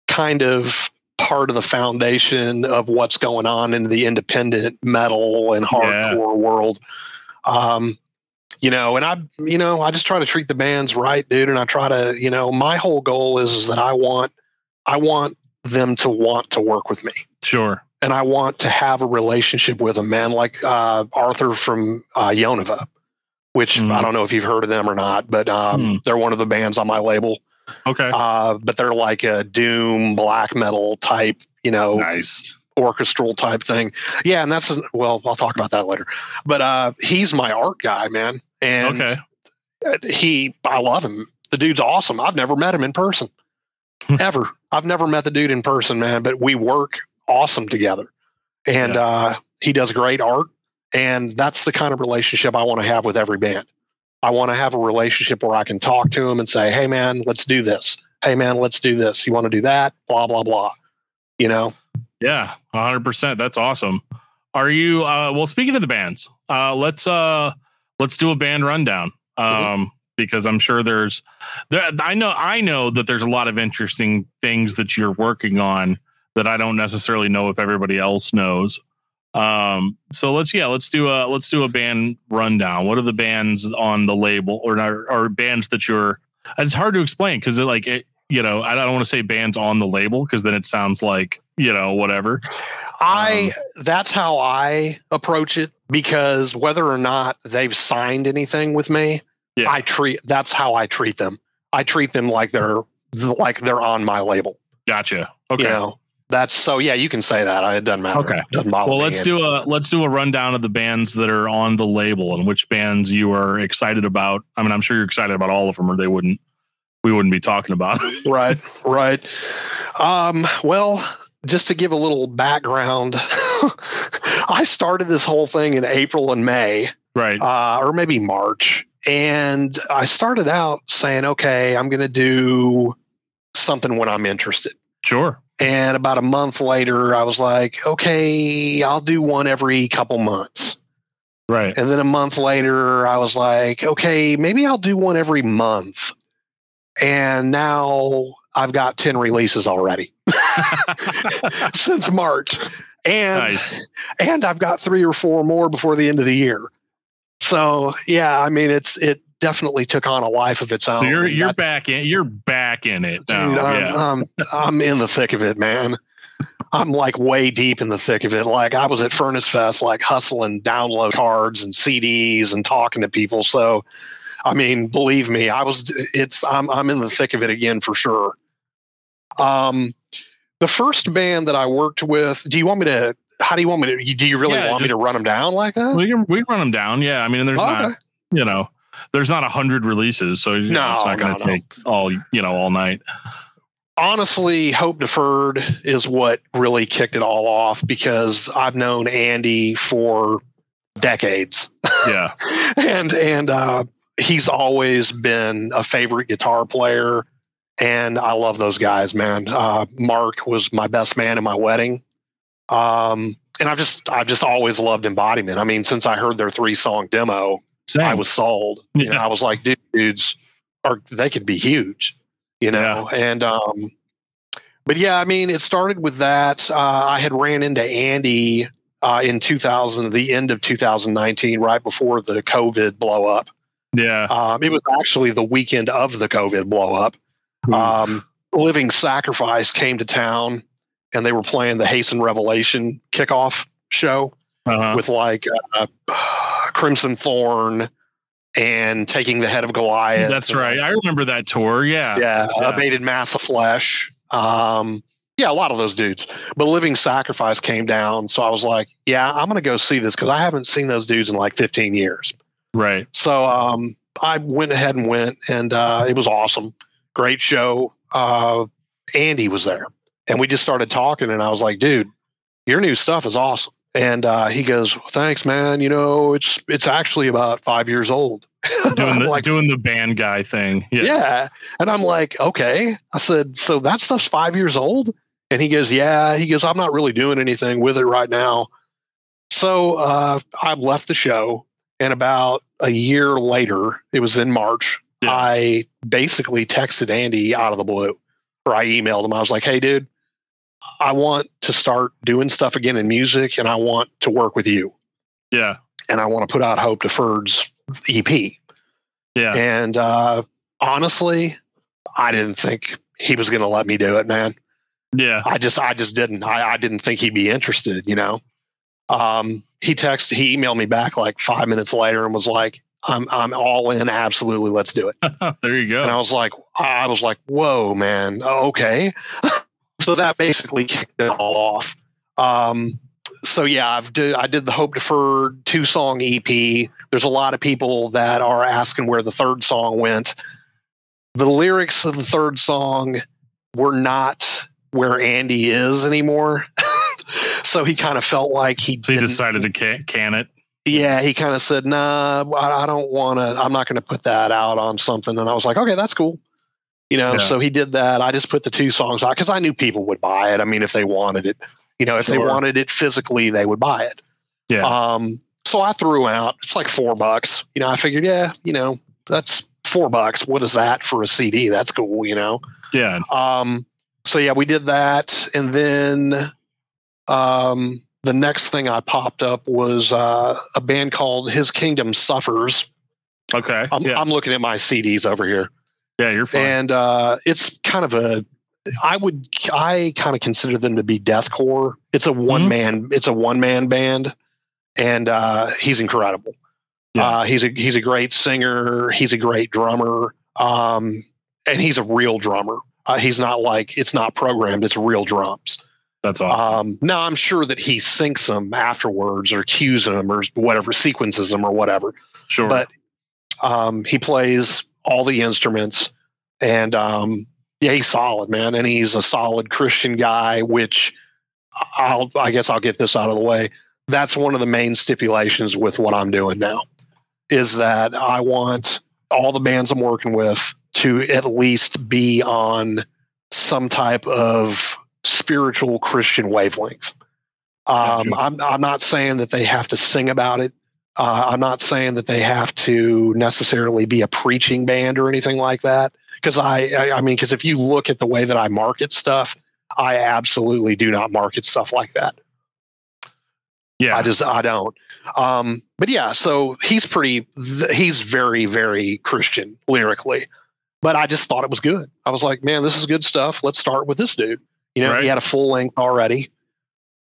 kind of part of the foundation of what's going on in the independent metal and hardcore yeah. world. Um, you know, and I, you know, I just try to treat the bands right, dude. And I try to, you know, my whole goal is, is that I want, I want them to want to work with me. Sure. And I want to have a relationship with them, man, like, uh, Arthur from, uh, Yonova, which mm. I don't know if you've heard of them or not, but, um, mm. they're one of the bands on my label. Okay. Uh, but they're like a doom black metal type, you know, nice orchestral type thing. Yeah. And that's, a, well, I'll talk about that later, but, uh, he's my art guy, man. And okay. he, I love him. The dude's awesome. I've never met him in person, ever. I've never met the dude in person, man, but we work awesome together. And yeah. uh, he does great art. And that's the kind of relationship I want to have with every band. I want to have a relationship where I can talk to him and say, hey, man, let's do this. Hey, man, let's do this. You want to do that? Blah, blah, blah. You know? Yeah, one hundred percent. That's awesome. Are you, uh, well, speaking of the bands, uh, let's uh, let's do a band rundown. Um, mm-hmm. Because I'm sure there's, there, I know, I know that there's a lot of interesting things that you're working on that I don't necessarily know if everybody else knows. Um, so let's, yeah, let's do a, let's do a band rundown. What are the bands on the label or not, or bands that you're, it's hard to explain. Cause it like, it, you know, I don't want to say bands on the label. Cause then it sounds like, you know, whatever. I, um, that's how I approach it, because whether or not they've signed anything with me, yeah. I treat, that's how I treat them. I treat them like they're, like they're on my label. Gotcha. Okay. You know? That's so, yeah, you can say that. It doesn't matter. Okay. It doesn't bother well, let's me. do a, let's do a rundown of the bands that are on the label and which bands you are excited about. I mean, I'm sure you're excited about all of them or they wouldn't, we wouldn't be talking about it. Right. Right. Um, well, just to give a little background, I started this whole thing in April and May, right. Uh, or maybe March. And I started out saying, okay, I'm going to do something when I'm interested. Sure. And about a month later, I was like, okay, I'll do one every couple months. Right. And then a month later, I was like, okay, maybe I'll do one every month. And now I've got ten releases already since March. And, nice. And I've got three or four more before the end of the year. So, yeah, I mean, it's, it definitely took on a life of its own. So you're, you're I, back in, you're back in it. Dude, um, yeah. um, I'm in the thick of it, man. I'm like way deep in the thick of it. Like I was at Furnace Fest, like hustling download cards and C Ds and talking to people. So, I mean, believe me, I was, it's, I'm, I'm in the thick of it again for sure. Um, the first band that I worked with, do you want me to, how do you want me to, do you really yeah, want just, me to run them down like that? We can, we can run them down. Yeah. I mean, there's oh, not, okay. you know, there's not a hundred releases, so no, it's not going to no, take no. all, you know, all night. Honestly, Hope Deferred is what really kicked it all off, because I've known Andy for decades. Yeah. and, and, uh, he's always been a favorite guitar player, and I love those guys, man. Uh, Mark was my best man at my wedding. Um, and I've just, I've just always loved Embodiment. I mean, since I heard their three song demo, Same. I was sold. Yeah. And I was like, dudes are, they could be huge, you know? Yeah. And, um, but yeah, I mean, it started with that. Uh, I had ran into Andy, uh, in two thousand, the end of two thousand nineteen, right before the COVID blow up. Yeah. Um, it was actually the weekend of the COVID blow up. Um, Living Sacrifice came to town, and they were playing the Hasten Revelation kickoff show uh-huh. with like uh, uh, Crimson Thorn and Taking the Head of Goliath. That's and, right. I remember that tour. Yeah. Yeah. yeah. Abated Mass of Flesh. Um, yeah. A lot of those dudes, but Living Sacrifice came down. So I was like, yeah, I'm going to go see this, because I haven't seen those dudes in like fifteen years. Right. So um, I went ahead and went, and uh, it was awesome. Great show. Uh, Andy was there. And we just started talking, and I was like, dude, your new stuff is awesome. And uh, he goes, thanks, man. You know, it's it's actually about five years old. Doing, the, like, doing the band guy thing. Yeah. yeah. And I'm like, okay. I said, so that stuff's five years old? And he goes, yeah. He goes, I'm not really doing anything with it right now. So uh, I left the show, and about a year later, it was in March, yeah. I basically texted Andy out of the blue, or I emailed him. I was like, hey, dude, I want to start doing stuff again in music, and I want to work with you. Yeah. And I want to put out Hope Deferred's E P. Yeah. And, uh, honestly, I didn't think he was going to let me do it, man. Yeah. I just, I just didn't, I, I didn't think he'd be interested, you know? Um, he texted, he emailed me back like five minutes later and was like, I'm, I'm all in. Absolutely. Let's do it. There you go. And I was like, I was like, whoa, man. Oh, okay. So that basically kicked it all off. Um, so yeah, I've did, I did the Hope Deferred two song E P. There's a lot of people that are asking where the third song went. The lyrics of the third song were not where Andy is anymore. So he kind of felt like he so he decided to can, can it. Yeah, he kind of said, nah, I, I don't want to, I'm not going to put that out on something. And I was like, okay, that's cool. You know, yeah. So he did that. I just put the two songs out because I knew people would buy it. I mean, if they wanted it, you know, if sure. they wanted it physically, they would buy it. Yeah. Um. So I threw out, it's like four bucks. You know, I figured, yeah, you know, that's four bucks. What is that for a C D? That's cool, you know? Yeah. Um. So yeah, we did that. And then um, the next thing I popped up was uh, a band called His Kingdom Suffers. Okay. I'm, yeah. I'm looking at my C Ds over here. Yeah, you're fine. And uh, it's kind of a, I would, I kind of consider them to be deathcore. It's a one mm-hmm. man, it's a one man band. And uh, he's incredible. Yeah. Uh, he's a he's a great singer. He's a great drummer, um, and he's a real drummer. Uh, he's not like it's not programmed. It's real drums. That's awesome. Um, now I'm sure that he syncs them afterwards, or cues them, or whatever, sequences them, or whatever. Sure. But um, he plays all the instruments, and um, yeah, he's solid, man. And he's a solid Christian guy. Which I'll I guess I'll get this out of the way. That's one of the main stipulations with what I'm doing now is that I want all the bands I'm working with to at least be on some type of spiritual Christian wavelength. Um, gotcha. I'm, I'm not saying that they have to sing about it. Uh, I'm not saying that they have to necessarily be a preaching band or anything like that. Cause I, I, I mean, cause if you look at the way that I market stuff, I absolutely do not market stuff like that. Yeah, I just I don't. Um, but yeah, so he's pretty. Th- he's very, very Christian lyrically, but I just thought it was good. I was like, man, this is good stuff. Let's start with this dude. You know, right. He had a full length already.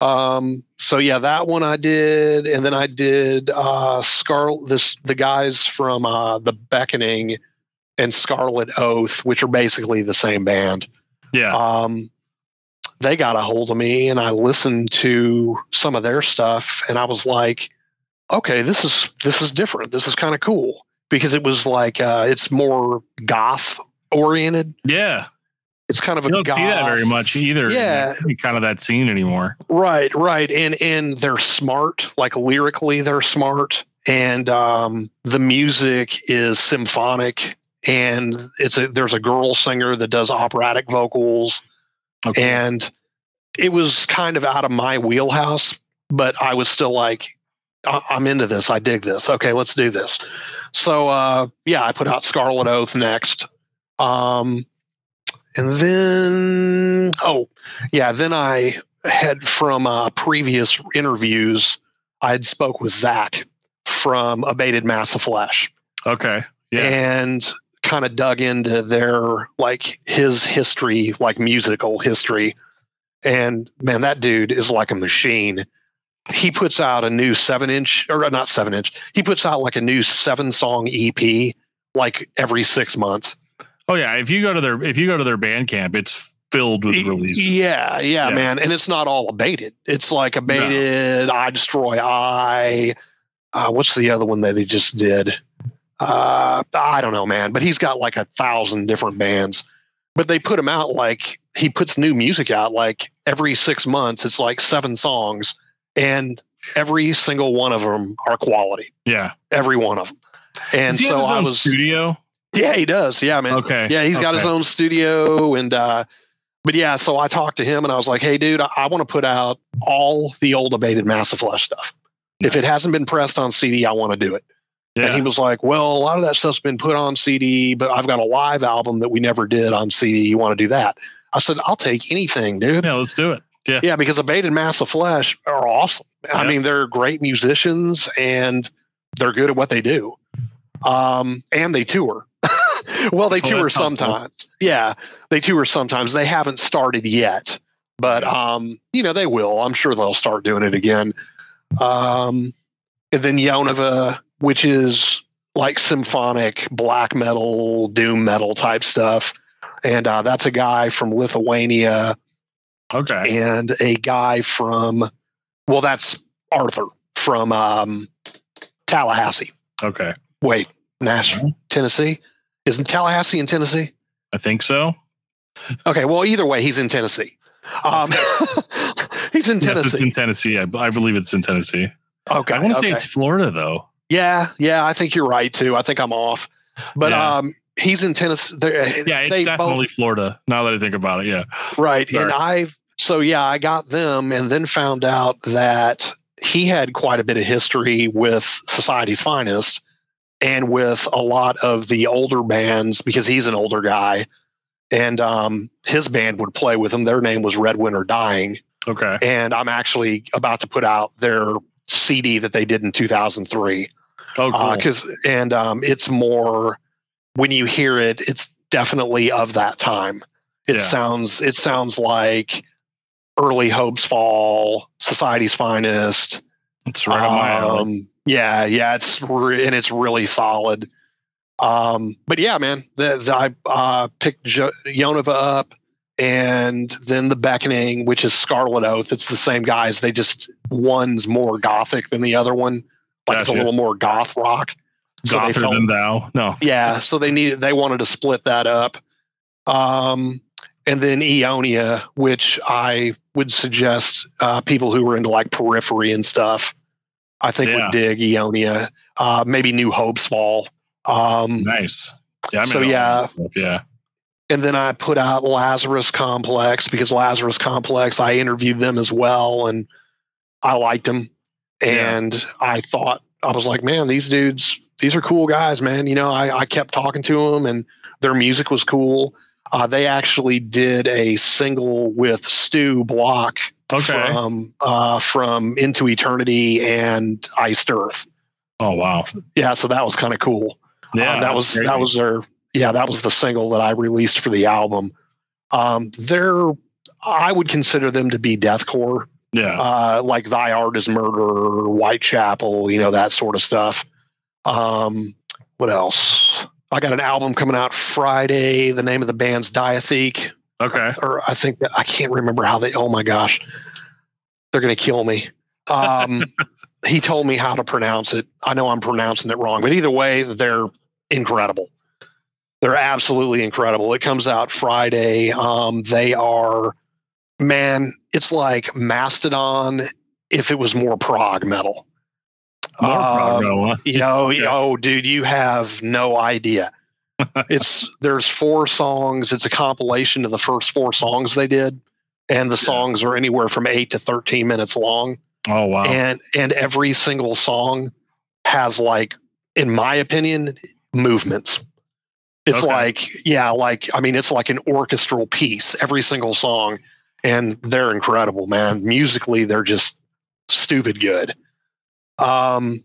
Um, so yeah, that one I did, and then I did uh, Scarlet. This the guys from uh, The Beckoning and Scarlet Oath, which are basically the same band. Yeah. Um, they got a hold of me and I listened to some of their stuff and I was like, okay, this is, this is different. This is kind of cool because it was like, uh, it's more goth oriented. Yeah. It's kind of you a, don't goth. See that very much either. Yeah. Kind of that scene anymore. Right. Right. And, and they're smart, like lyrically they're smart. And, um, the music is symphonic and it's a, there's a girl singer that does operatic vocals. Okay. And it was kind of out of my wheelhouse, but I was still like, I- I'm into this. I dig this. Okay, let's do this. So, uh, yeah, I put out Scarlet Oath next. Um, and then, oh, yeah, then I had from uh, previous interviews, I had spoke with Zach from Abated Mass of Flesh. Okay. Yeah. And kind of dug into their like his history, like musical history, and man, that dude is like a machine. He puts out a new seven inch or not seven inch. He puts out like a new seven song E P like every six months. Oh yeah, if you go to their if you go to their Bandcamp, it's filled with releases. Yeah, yeah, yeah, man, and it's not all Abated. It's like Abated, no. I Destroy I. Uh, what's the other one that they just did? Uh, I don't know, man, but he's got like a thousand different bands, but they put him out. Like he puts new music out, like every six months, it's like seven songs and every single one of them are quality. Yeah. Every one of them. And so I was studio. Yeah, he does. Yeah, man. Okay. Yeah. He's got okay. his own studio and, uh, but yeah, so I talked to him and I was like, hey dude, I, I want to put out all the old Abated Mass of Flesh stuff. Nice. If it hasn't been pressed on C D, I want to do it. Yeah. And he was like, well, a lot of that stuff's been put on C D, but I've got a live album that we never did on C D. You want to do that? I said, I'll take anything, dude. Yeah, let's do it. Yeah. Yeah, because Abated Mass of Flesh are awesome. Yeah. I mean, they're great musicians and they're good at what they do. Um, and they tour. Well, they oh, tour sometimes. Yeah, they tour sometimes. They haven't started yet, but, um, you know, they will. I'm sure they'll start doing it again. Um, and then Yonova, which is like symphonic black metal, doom metal type stuff. And uh, that's a guy from Lithuania. Okay. And a guy from, well, that's Arthur from um, Tallahassee. Okay. Wait, Nashville, Tennessee? Isn't Tallahassee in Tennessee? I think so. Okay. Well, either way, he's in Tennessee. Um, he's in Tennessee. Yes, it's in Tennessee. I, I believe it's in Tennessee. Okay. I want to okay. say it's Florida, though. Yeah. Yeah. I think you're right, too. I think I'm off. But yeah. um, he's in Tennessee. They're, yeah. It's definitely both, Florida, now that I think about it. Yeah. Right. Sorry. And I've, so yeah, I got them and then found out that he had quite a bit of history with Society's Finest and with a lot of the older bands because he's an older guy. And um, his band would play with him. Their name was Red Winter Dying. Okay. And I'm actually about to put out their C D that they did in two thousand three. Oh, cool. Uh, 'cause, and um, it's more, when you hear it, it's definitely of that time. It yeah. sounds it sounds like early Hope's Fall, Society's Finest. It's right um, on my alley. Yeah, yeah. It's re- and it's really solid. Um, but yeah, man, the, the, I uh, picked jo- Yonova up, and then The Beckoning, which is Scarlet Oath. It's the same guys. They just, one's more gothic than the other one. Like, that's it's a it. little more goth rock. So Gother felt, than thou. No. Yeah. So they needed, they wanted to split that up. Um, and then Eonia, which I would suggest uh, people who were into like Periphery and stuff, I think yeah. would dig Eonia. Uh, maybe New Hope's Fall. Um, nice. Yeah. I mean, so yeah. Yeah. And then I put out Lazarus Complex because Lazarus Complex, I interviewed them as well, and I liked them. And yeah. I thought, I was like, man, these dudes, these are cool guys, man. You know, I, I kept talking to them, and their music was cool. Uh, they actually did a single with Stu Block okay. from uh, from Into Eternity and Iced Earth. Oh wow! Yeah, so that was kind of cool. Yeah, um, that was crazy. that was their yeah that was the single that I released for the album. Um, they're I would consider them to be deathcore. Yeah, uh, like Thy Art Is Murder, Whitechapel, you know, that sort of stuff. Um, what else? I got an album coming out Friday. The name of the band's Diatheke. Okay. Or, or I think that, I can't remember how they. Oh my gosh, they're gonna kill me. Um, he told me how to pronounce it. I know I'm pronouncing it wrong, but either way, they're incredible. They're absolutely incredible. It comes out Friday. Um, they are, man, it's like Mastodon if it was more prog metal. More um, prog metal, huh? You know, yeah. Oh, dude, you have no idea. It's there's four songs. It's a compilation of the first four songs they did, and the yeah. songs are anywhere from eight to thirteen minutes long. Oh wow! And and every single song has, like, in my opinion, movements. It's okay. like yeah, like I mean, it's like an orchestral piece. Every single song, and they're incredible, man. Musically, they're just stupid good. Um,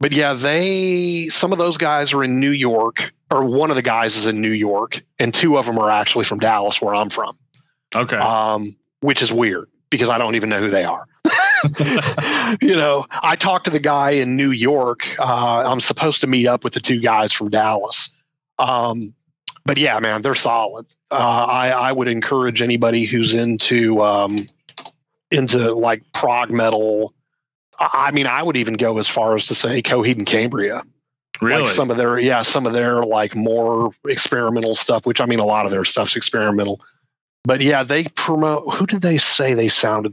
but yeah, they some of those guys are in New York, or one of the guys is in New York, and two of them are actually from Dallas, where I'm from. Okay. Um, which is weird because I don't even know who they are. You know, I talked to the guy in New York. Uh, I'm supposed to meet up with the two guys from Dallas. Um, but yeah, man, they're solid. Uh, I, I would encourage anybody who's into um, into like prog metal. I mean, I would even go as far as to say Coheed and Cambria. Really? Like some of their yeah, some of their like more experimental stuff. Which I mean, a lot of their stuff's experimental. But yeah, they promote. Who did they say they sounded?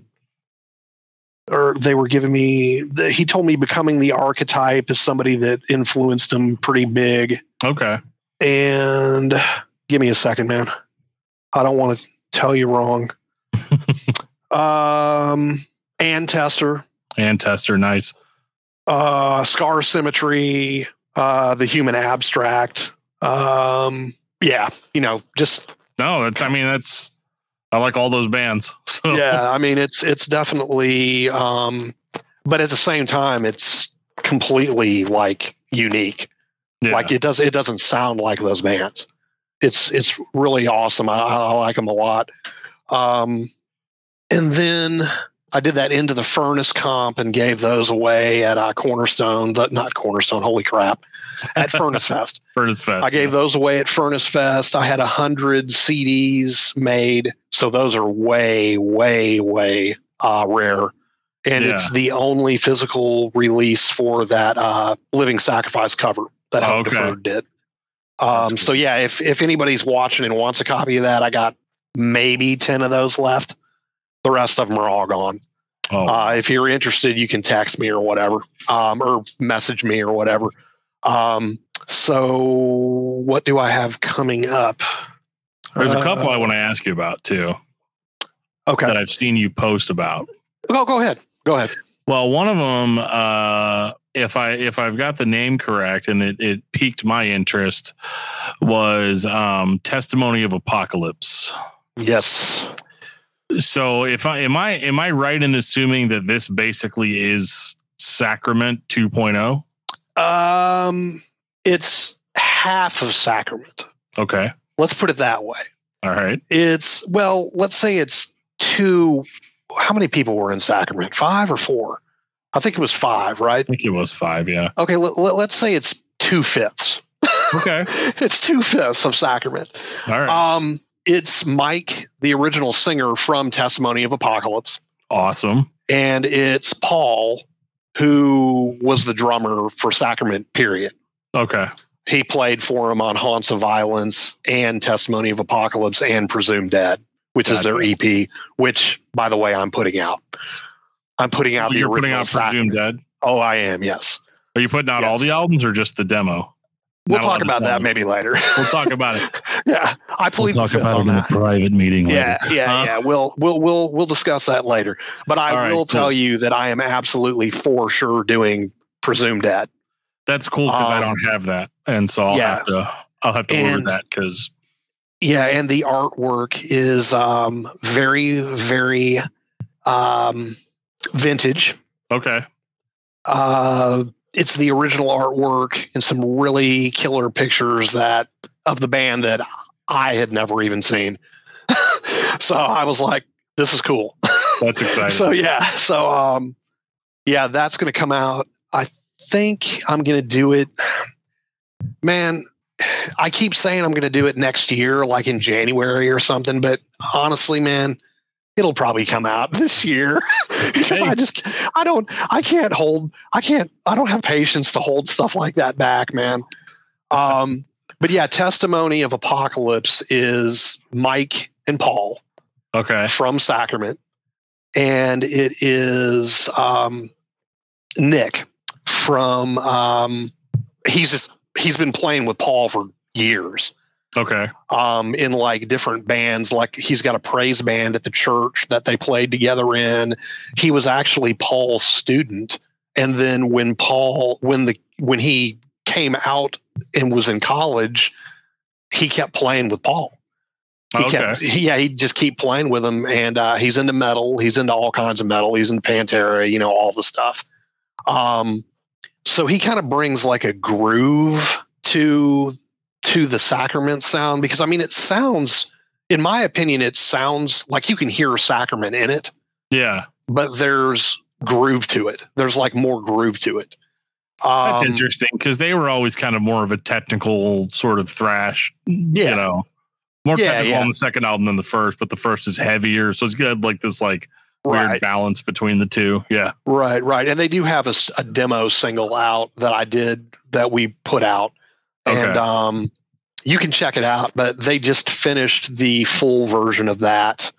Or they were giving me, the, he told me Becoming the Archetype is somebody that influenced him pretty big. Okay. And give me a second, man. I don't want to tell you wrong. um, Antester. Antester, nice. Uh, Scar Symmetry, uh, The Human Abstract. Um, yeah, you know, just. No, it's, I mean, that's. I like all those bands. So. Yeah, I mean, it's it's definitely, um, but at the same time, it's completely like unique. Yeah. Like it does, it doesn't sound like those bands. It's it's really awesome. I, I like them a lot. Um, and then I did that Into the Furnace comp and gave those away at uh, Cornerstone. The, not Cornerstone. Holy crap! At Furnace Fest. Furnace Fest. I gave yeah. those away at Furnace Fest. I had a hundred C Ds made, so those are way, way, way uh, rare, and yeah. it's the only physical release for that uh, Living Sacrifice cover that Hope Deferred did. Um, so yeah, if, if anybody's watching and wants a copy of that, I got maybe ten of those left. The rest of them are all gone. Oh. Uh, if you're interested, you can text me or whatever, um, or message me or whatever. Um, so what do I have coming up? There's uh, a couple I want to ask you about too. Okay. That I've seen you post about. Go, go ahead. Go ahead. Well, one of them, uh, if I, if I've got the name correct and it, it piqued my interest, was um, Testimony of Apocalypse. Yes. So if I, am I, am I right in assuming that this basically is Sacrament two point oh? Um, it's half of Sacrament. Okay. Let's put it that way. All right. It's, well, let's say it's two. How many people were in Sacrament? Five or four? I think it was five, right? I think it was five, yeah. Okay, let, let, let's say it's two-fifths. Okay. It's two-fifths of Sacrament. All right. Um, it's Mike, the original singer from Testimony of Apocalypse. Awesome. And it's Paul, who was the drummer for Sacrament, period. Okay. He played for him on Haunts of Violence and Testimony of Apocalypse and Presumed Dead, which gotcha. Is their E P, which, by the way, I'm putting out. I'm putting out oh, the you're original. You're putting out Sacrament. Presumed Dead? Oh, I am, yes. Are you putting out yes. all the albums or just the demo? We'll Not talk about that maybe later. We'll talk about it. Yeah, I plead we'll the fifth on that. We'll talk about it in a private meeting later. Yeah, yeah, huh? yeah. We'll, we'll, we'll, we'll discuss that later. But I all will right, tell cool. you that I am absolutely for sure doing Presumed Dead. That's cool because um, I don't have that. And so I'll yeah. have to, I'll have to and, order that because... Yeah, and the artwork is um, very, very um, vintage. Okay. Uh, it's the original artwork and some really killer pictures that of the band that I had never even seen. So I was like, this is cool. That's exciting. So, yeah. So, um, yeah, that's going to come out. I think I'm going to do it. Man, I keep saying I'm going to do it next year, like in January or something. But honestly, man, it'll probably come out this year. Because hey. I just, I don't, I can't hold, I can't, I don't have patience to hold stuff like that back, man. Um, but yeah, Testimony of Apocalypse is Mike and Paul. Okay. From Sacrament. And it is um, Nick from, um, he's just, he's been playing with Paul for years. Okay. Um, in like different bands, like he's got a praise band at the church that they played together in. He was actually Paul's student. And then when Paul, when the, when he came out and was in college, he kept playing with Paul. He okay. kept, he, yeah. He'd just keep playing with him. And, uh, he's into metal. He's into all kinds of metal. He's into Pantera, you know, all the stuff. Um, So he kind of brings like a groove to to the Sacrament sound, because I mean it sounds, in my opinion, it sounds like you can hear Sacrament in it. Yeah, but there's groove to it. There's like more groove to it. Um, That's interesting because they were always kind of more of a technical sort of thrash. Yeah, you know, more yeah, technical yeah. on the second album than the first, but the first is heavier, so it's good like this like. Weird right. balance between the two. Yeah. Right, right. And they do have a, a demo single out that I did that we put out. Okay. And um, you can check it out, but they just finished the full version of that.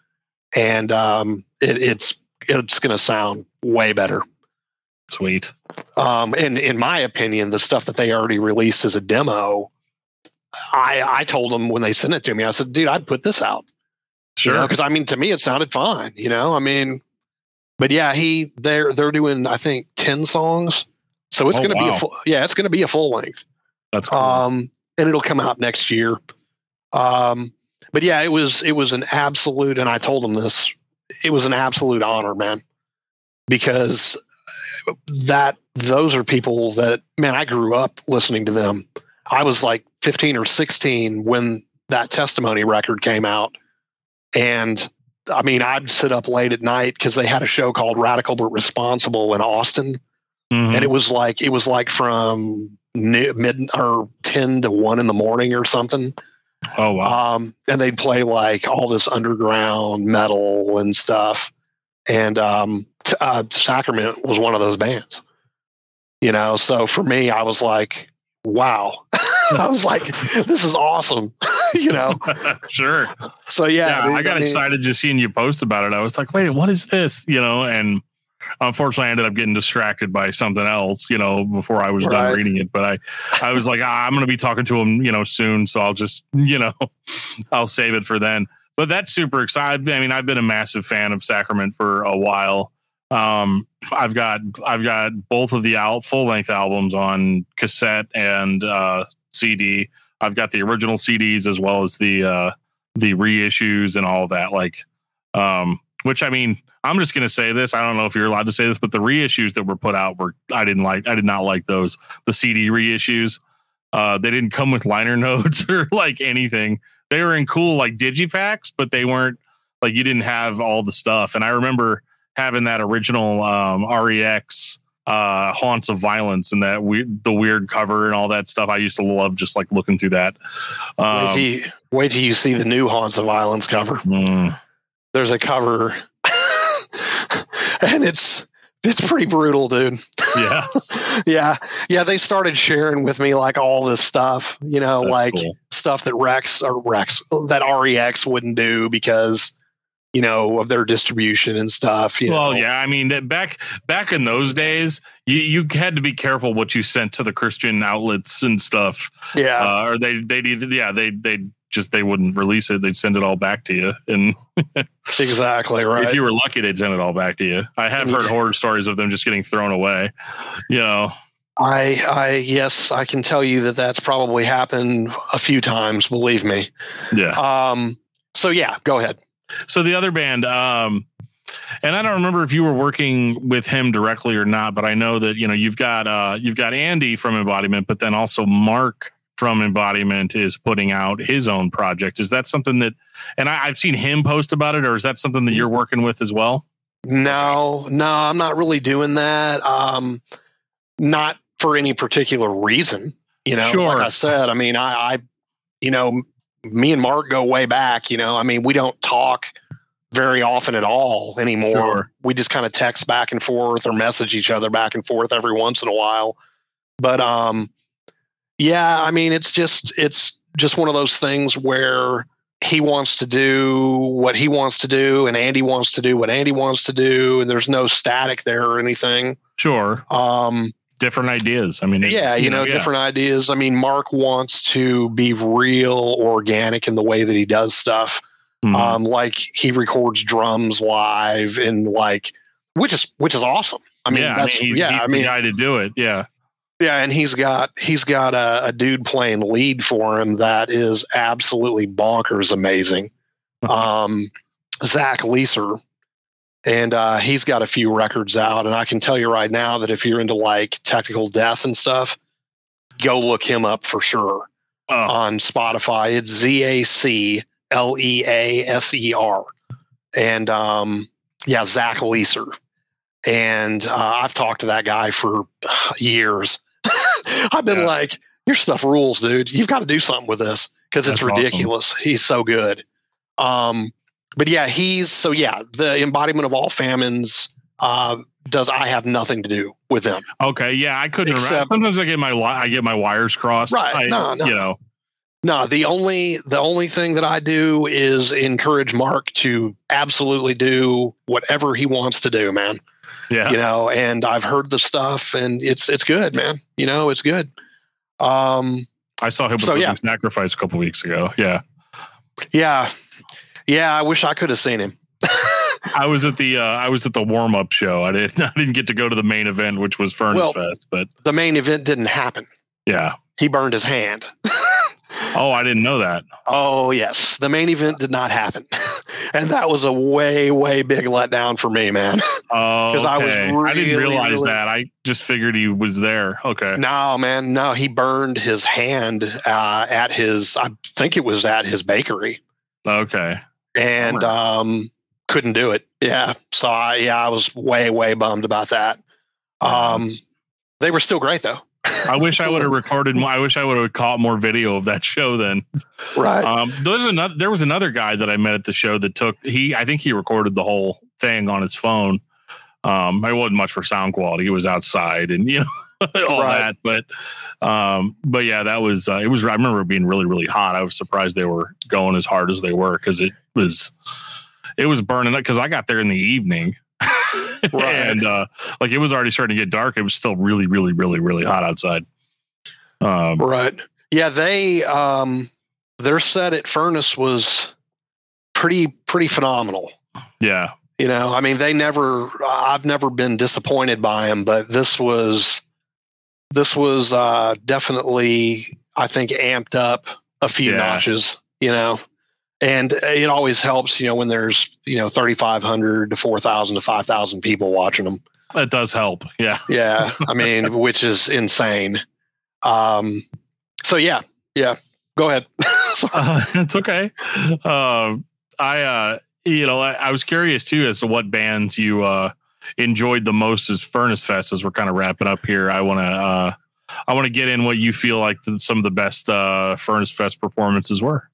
And um, it, it's it's going to sound way better. Sweet. Um, and in my opinion, the stuff that they already released as a demo, I, I told them when they sent it to me, I said, dude, I'd put this out. Sure, because you know, I mean, to me, it sounded fine. You know, I mean, but yeah, he they're they're doing I think ten songs, so it's oh, going to wow. be a full, yeah, it's going to be a full length. That's cool. Um, and it'll come out next year. Um, but yeah, it was it was an absolute, and I told him this, it was an absolute honor, man, because that those are people that man, I grew up listening to them. I was like fifteen or sixteen when that Testimony record came out. And I mean, I'd sit up late at night because they had a show called Radical But Responsible in Austin. Mm-hmm. And it was like, it was like from mid or ten to one in the morning or something. Oh, wow. Um, and they'd play like all this underground metal and stuff. And um, t- uh, Sacrament was one of those bands, you know? So for me, I was like, wow. I was like, this is awesome. You know? Sure. So yeah, yeah they, I got I mean, excited just seeing you post about it. I was like, wait, what is this? You know? And unfortunately I ended up getting distracted by something else, you know, before I was right. done reading it. But I, I was like, ah, I'm going to be talking to him, you know, soon. So I'll just, you know, I'll save it for then. But that's super exciting. I mean, I've been a massive fan of Sacrament for a while. Um, I've got, I've got both of the al- full length albums on cassette and, uh, C D. I've got the original C Ds as well as the, uh, the reissues and all that. Like, um, which I mean, I'm just going to say this. I don't know if you're allowed to say this, but the reissues that were put out were, I didn't like, I did not like those, the C D reissues. Uh, they didn't come with liner notes or like anything. They were in cool, like digipacks, but they weren't like, you didn't have all the stuff. And I remember having that original um, R E X uh, Haunts of Violence and that weird, the weird cover and all that stuff. I used to love just like looking through that. Um, wait, till you, wait till you see the new Haunts of Violence cover. Mm. There's a cover and it's, it's pretty brutal, dude. Yeah. yeah. Yeah. They started sharing with me like all this stuff, you know, That's like cool. stuff that Rex or Rex that R E X wouldn't do because, you know, of their distribution and stuff. You well, know. yeah. I mean, that back, back in those days, you, you had to be careful what you sent to the Christian outlets and stuff. Yeah. Uh, or they, they'd either, yeah, they, they'd just, they wouldn't release it. They'd send it all back to you. And exactly right. If you were lucky, they'd send it all back to you. I have heard yeah. horror stories of them just getting thrown away. You know, I, I, yes, I can tell you that that's probably happened a few times. Believe me. Yeah. Um. So yeah, go ahead. So the other band, um, and I don't remember if you were working with him directly or not, but I know that, you know, you've got, uh, you've got Andy from Embodiment, but then also Mark from Embodiment is putting out his own project. Is that something that, and I, I've seen him post about it, or is that something that you're working with as well? No, no, I'm not really doing that. Um, not for any particular reason, you know, sure. like I said, I mean, I, I you know, me and Mark go way back, you know, I mean, we don't talk very often at all anymore. Sure. We just kind of text back and forth or message each other back and forth every once in a while. But, um, yeah, I mean, it's just, it's just one of those things where he wants to do what he wants to do and Andy wants to do what Andy wants to do. And there's no static there or anything. Sure. Um, Different ideas. I mean, yeah, you know, know yeah. different ideas. I mean, Mark wants to be real organic in the way that he does stuff. Mm-hmm. Um, like he records drums live and like, which is, which is awesome. I mean, yeah, that's, I mean, he's, yeah, he's I mean, the guy to do it. Yeah. Yeah. And he's got, he's got a, a dude playing lead for him. That is absolutely bonkers. Amazing. Um, Zach Leeser. And uh, he's got a few records out. And I can tell you right now that if you're into like technical death and stuff, go look him up for sure oh. on Spotify. It's Z A C L E A S E R. And um, yeah, Zach Leeser. And uh, I've talked to that guy for years. I've been yeah. like, your stuff rules, dude. You've got to do something with this because it's ridiculous. Awesome. He's so good. Um But yeah, he's so yeah, the Embodiment of All Famines uh, does I have nothing to do with them. Okay, yeah, I couldn't Except, sometimes I get my I get my wires crossed. Right. I, no, no. You know. No, the only the only thing that I do is encourage Mark to absolutely do whatever he wants to do, man. Yeah. You know, and I've heard the stuff and it's it's good, man. You know, it's good. Um I saw him with so, yeah. Sacrifice a couple weeks ago. Yeah. Yeah. Yeah, I wish I could have seen him. I was at the uh, I was at the warm up show. I didn't I didn't get to go to the main event, which was Furnace well, Fest. But the main event didn't happen. Yeah, he burned his hand. Oh, I didn't know that. Oh yes, the main event did not happen, and that was a way way big letdown for me, man. Oh, because okay. I was really, I didn't realize really... that. I just figured he was there. Okay. No, man, no, he burned his hand uh, at his. I think it was at his bakery. Okay. And um, couldn't do it. Yeah. So I, yeah, I was way, way bummed about that. Um, they were still great though. I wish I would have recorded more. I wish I would have caught more video of that show then. Right. Um, there was another, there was another guy that I met at the show that took, he, I think he recorded the whole thing on his phone. Um, it wasn't much for sound quality. It was outside and, you know, all right. that. But, um, but yeah, that was, uh, it was, I remember it being really, really hot. I was surprised they were going as hard as they were. Cause it was, it was burning up. Cause I got there in the evening right. and, uh, like it was already starting to get dark. It was still really, really, really, really hot outside. Um, right. Yeah. They, um, their set at Furnace was pretty, pretty phenomenal. Yeah. You know, I mean, they never, I've never been disappointed by them, but this was, this was uh, definitely, I think, amped up a few yeah. notches, you know, and it always helps, you know, when there's, you know, thirty-five hundred to four thousand to five thousand people watching them. That does help. Yeah. Yeah. I mean, which is insane. Um, so yeah, yeah, go ahead. uh, it's okay. Uh, I, uh, You know, I, I was curious too as to what bands you uh, enjoyed the most as Furnace Fest. As we're kind of wrapping up here, I want to uh, I want to get in what you feel like the, some of the best uh, Furnace Fest performances were.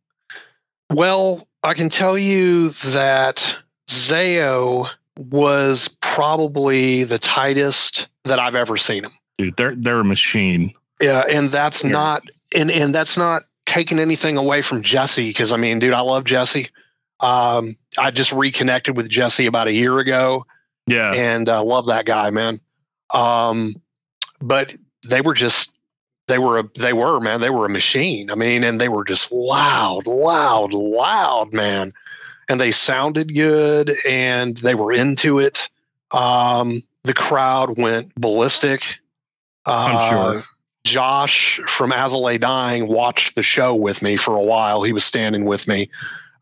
Well, I can tell you that Zao was probably the tightest that I've ever seen them. Dude, they're they're a machine. Yeah, and that's yeah. not and and that's not taking anything away from Jesse, because I mean, dude, I love Jesse. Um, I just reconnected with Jesse about a year ago. Yeah. And I uh, love that guy, man. Um, but they were just, they were, a, they were, man, they were a machine. I mean, and they were just loud, loud, loud, man. And they sounded good and they were into it. Um, the crowd went ballistic. Uh, I'm sure. Josh from As I Lay Dying watched the show with me for a while. He was standing with me.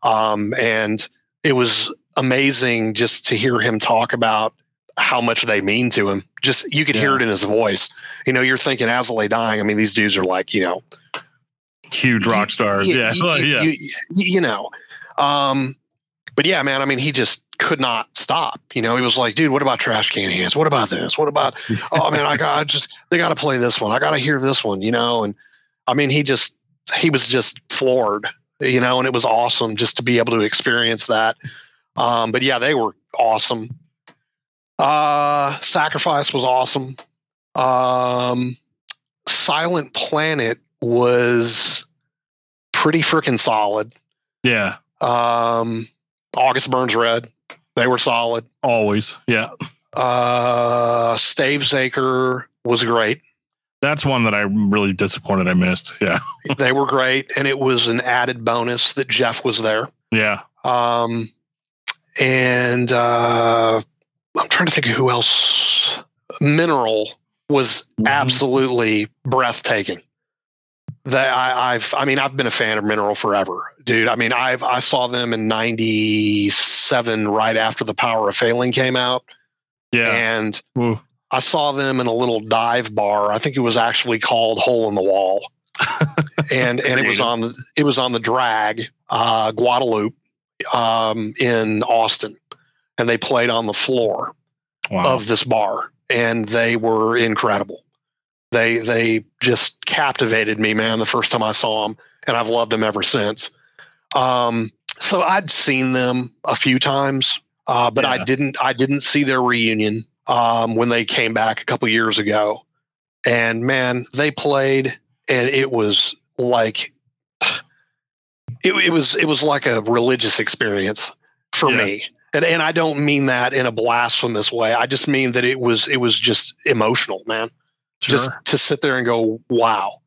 Um, and it was amazing just to hear him talk about how much they mean to him. Just, you could yeah. hear it in his voice. You know, you're thinking As I Lay Dying. I mean, these dudes are like, you know, huge rock stars. You, yeah. You, yeah. You, you, you know, um, but yeah, man, I mean, he just could not stop, you know, he was like, dude, what about Trash Can Hands? What about this? What about, oh man, I got I just, they got to play this one. I got to hear this one, you know? And I mean, he just, he was just floored. You know, and it was awesome just to be able to experience that. Um, but yeah, they were awesome. Uh, Sacrifice was awesome. Um, Silent Planet was pretty freaking solid. Yeah. Um, August Burns Red. They were solid. Always. Yeah. Uh, Stavesacre was great. That's one that I'm really disappointed I missed. Yeah. They were great. And it was an added bonus that Jeff was there. Yeah. Um, and uh, I'm trying to think of who else. Mineral was mm-hmm. absolutely breathtaking. That I, I've, I mean, I've been a fan of Mineral forever, dude. I mean, I've, I saw them in ninety-seven right after The Power of Failing came out. Yeah. And Ooh. I saw them in a little dive bar. I think it was actually called Hole in the Wall. and and it was on the, it was on the drag, uh, Guadalupe, um, in Austin. And they played on the floor wow. of this bar. And they were incredible. They they just captivated me, man, the first time I saw them. And I've loved them ever since. Um, so I'd seen them a few times, uh, but yeah. I didn't I didn't see their reunion. Um, when they came back a couple years ago, and man, they played, and it was like, it, it was, it was like a religious experience for yeah. me. And, and I don't mean that in a blasphemous way. I just mean that it was, it was just emotional, man, sure. just to sit there and go, wow,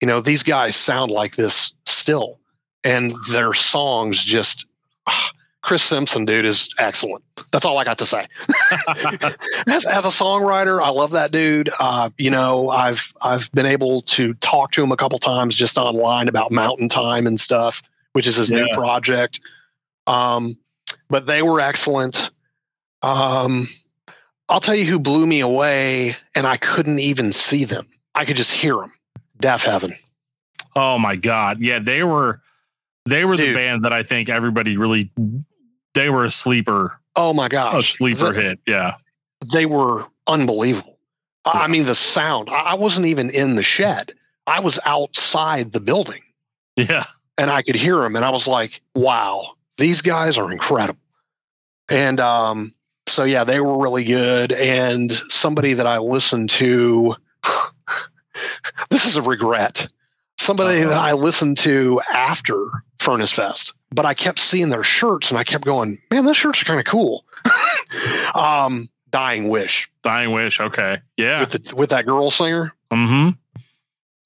you know, these guys sound like this still, and their songs just, Chris Simpson, dude, is excellent. That's all I got to say. as, as a songwriter, I love that dude. Uh, you know, I've I've been able to talk to him a couple times just online about Mountain Time and stuff, which is his yeah. new project. Um, but they were excellent. Um, I'll tell you who blew me away, and I couldn't even see them. I could just hear them. Deaf Heaven. Oh my God! Yeah, they were. They were dude. The band that I think everybody really. They were a sleeper. Oh my gosh. A sleeper the, hit. Yeah. They were unbelievable. Yeah. I mean, the sound, I wasn't even in the shed. I was outside the building. Yeah. And I could hear them. And I was like, wow, these guys are incredible. And, um, so yeah, they were really good. And somebody that I listened to, this is a regret. Somebody uh-huh. that I listened to after Furnace Fest, but I kept seeing their shirts and I kept going, man, those shirts are kind of cool. um, Dying Wish. Dying Wish. Okay. Yeah. With, the, with that girl singer. Mm-hmm.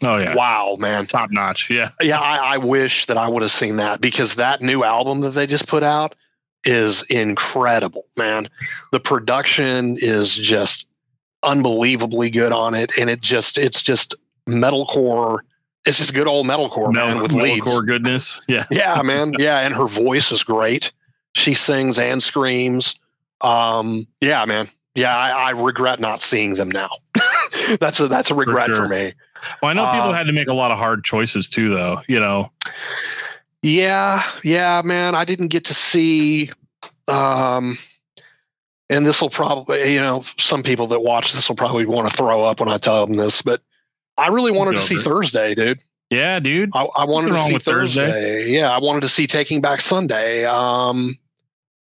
Oh, yeah. Wow, man. Top notch. Yeah. Yeah. I, I wish that I would have seen that, because that new album that they just put out is incredible, man. The production is just unbelievably good on it. And it just, it's just metalcore. It's just good old metalcore, man, with leads. Metalcore goodness. Yeah. Yeah, man. Yeah. And her voice is great. She sings and screams. Um, yeah, man. Yeah. I, I regret not seeing them now. That's a, that's a regret for, sure. for me. Well, I know people um, had to make a lot of hard choices too, though, you know? Yeah. Yeah, man. I didn't get to see, um, and this will probably, you know, some people that watch this will probably want to throw up when I tell them this, but I really wanted to see Thursday, dude. Yeah, dude. I, I wanted to see Thursday. Thursday. Yeah. I wanted to see Taking Back Sunday. Um,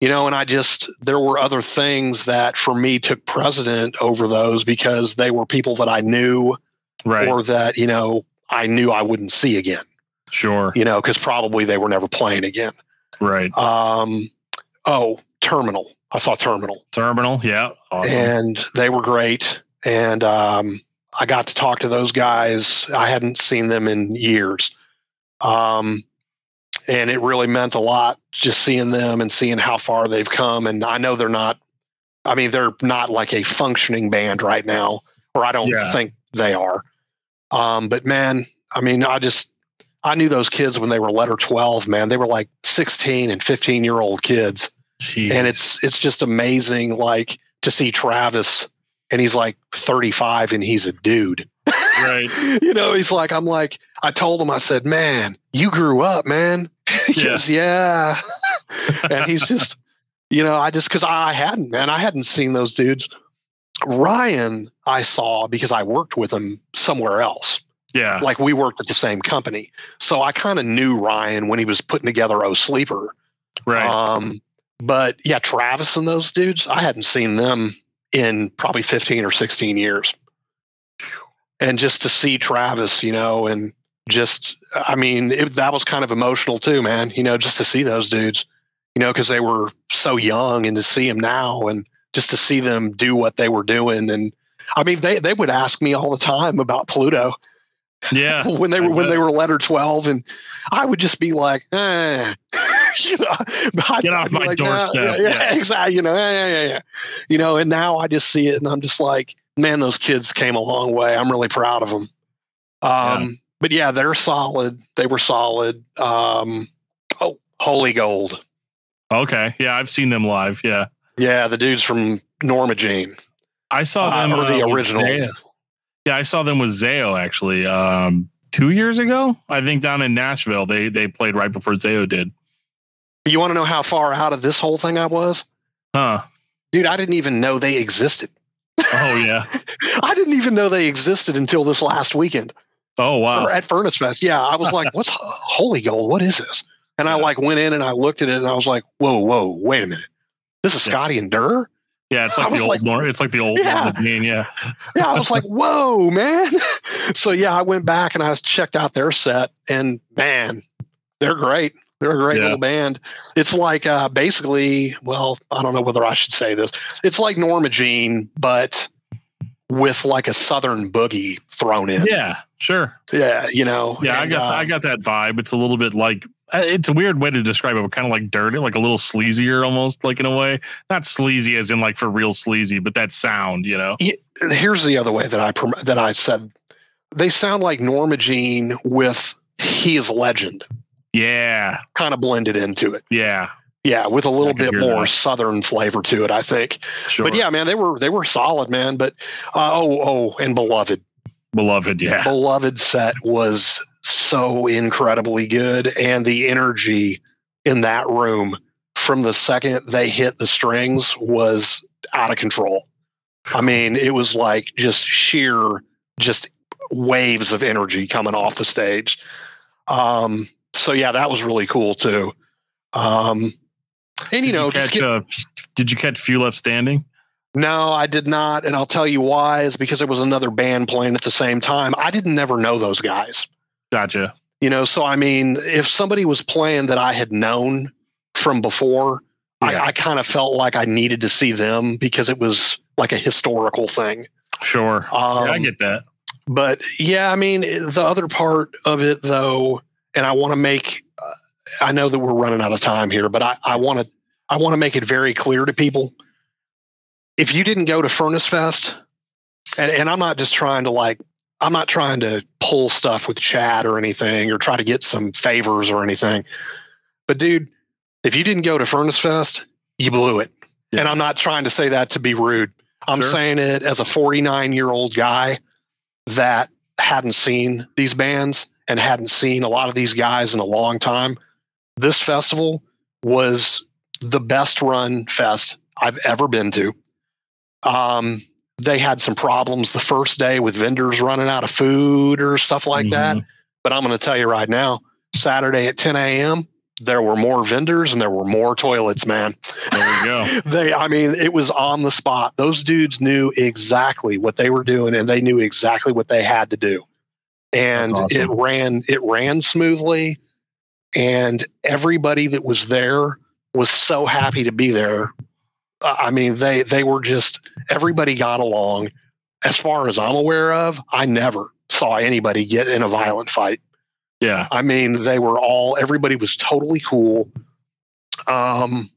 You know, and I just, there were other things that for me took precedent over those, because they were people that I knew, right, or that, you know, I knew I wouldn't see again. Sure. You know, because probably they were never playing again. Right. Um. Oh, Terminal. I saw Terminal. Terminal. Yeah. Awesome. And they were great. And um, I got to talk to those guys. I hadn't seen them in years. Um. And it really meant a lot just seeing them and seeing how far they've come. And I know they're not, I mean, they're not like a functioning band right now, or I don't yeah. think they are. Um, but man, I mean, I just, I knew those kids when they were letter twelve, man. They were like sixteen and fifteen year old kids. Jeez. And it's, it's just amazing. Like to see Travis and he's like thirty-five and he's a dude. Right. You know, he's like, I'm like, I told him, I said, man, you grew up, man. He yeah. goes, yeah. And he's just, you know, I just, cause I hadn't, man, I hadn't seen those dudes. Ryan, I saw because I worked with him somewhere else. Yeah. Like we worked at the same company. So I kind of knew Ryan when he was putting together Oh Sleeper. Right. Um, but yeah, Travis and those dudes, I hadn't seen them in probably fifteen or sixteen years. And just to see Travis, you know, and just, I mean, it, that was kind of emotional too, man, you know, just to see those dudes, you know, because they were so young, and to see them now and just to see them do what they were doing. And I mean, they, they would ask me all the time about Pluto. Yeah. when they were, when they were letter twelve, and I would just be like, eh. You know, get off my like, doorstep. No, yeah, yeah, yeah, exactly. You know, yeah, yeah, yeah. You know, and now I just see it and I'm just like, man, those kids came a long way. I'm really proud of them. Um, yeah. But yeah, they're solid. They were solid. Um, oh, Holy Gold. Okay. Yeah. I've seen them live. Yeah. Yeah. The dudes from Norma Jean. I saw them. Uh, or the uh, original. Yeah. I saw them with Zao actually. Um, two years ago, I think, down in Nashville, they, they played right before Zao did. You want to know how far out of this whole thing I was? Huh? Dude, I didn't even know they existed. Oh, yeah. I didn't even know they existed until this last weekend. Oh, wow. Or at Furnace Fest. Yeah. I was like, what's Holy Gold? What is this? And yeah. I like went in and I looked at it and I was like, whoa, whoa, wait a minute. This is yeah. Scotty and Durr? Yeah. It's like, the old, like Nor- it's like the old, yeah. Norman, yeah. yeah. I was like, whoa, man. So, yeah, I went back and I checked out their set, and man, they're great. They're a great yeah. little band. It's like uh, basically, well, I don't know whether I should say this. It's like Norma Jean, but with like a Southern boogie thrown in. Yeah, sure. Yeah, you know. Yeah, and I got uh, I got that vibe. It's a little bit like, it's a weird way to describe it, but kind of like dirty, like a little sleazier almost, like in a way. Not sleazy as in like for real sleazy, but that sound, you know. Here's the other way that I that I said. They sound like Norma Jean with He Is Legend. Yeah. Kind of blended into it. Yeah. Yeah. With a little bit more that. Southern flavor to it, I think. Sure. But yeah, man, they were, they were solid, man. But, uh, oh, oh, and Beloved. Beloved. Yeah. Beloved set was so incredibly good. And the energy in that room from the second they hit the strings was out of control. I mean, it was like just sheer, just waves of energy coming off the stage. Um, So yeah, that was really cool too. Um, and you did know, you catch, get, uh, f- did you catch Few Left Standing? No, I did not. And I'll tell you why is because there was another band playing at the same time. I didn't never know those guys. Gotcha. You know, so I mean, if somebody was playing that I had known from before, yeah. I, I kind of felt like I needed to see them because it was like a historical thing. Sure. Um, yeah, I get that. But yeah, I mean, the other part of it though, and I want to make, uh, I know that we're running out of time here, but I, I want to, I want to make it very clear to people. If you didn't go to Furnace Fest, and, and I'm not just trying to like, I'm not trying to pull stuff with Chad or anything or try to get some favors or anything. But dude, if you didn't go to Furnace Fest, you blew it. Yeah. And I'm not trying to say that to be rude. I'm sure. saying it as a forty-nine-year-old guy that hadn't seen these bands and hadn't seen a lot of these guys in a long time. This festival was the best run fest I've ever been to. Um, they had some problems the first day with vendors running out of food or stuff like mm-hmm. that. But I'm going to tell you right now, Saturday at ten a.m., there were more vendors and there were more toilets, man. There you go. they, I mean, it was on the spot. Those dudes knew exactly what they were doing and they knew exactly what they had to do. And awesome. it ran, it ran smoothly. And everybody that was there was so happy to be there. I mean, they, they were just, everybody got along. As far as I'm aware of, I never saw anybody get in a violent fight. Yeah. I mean, they were all, everybody was totally cool. Um,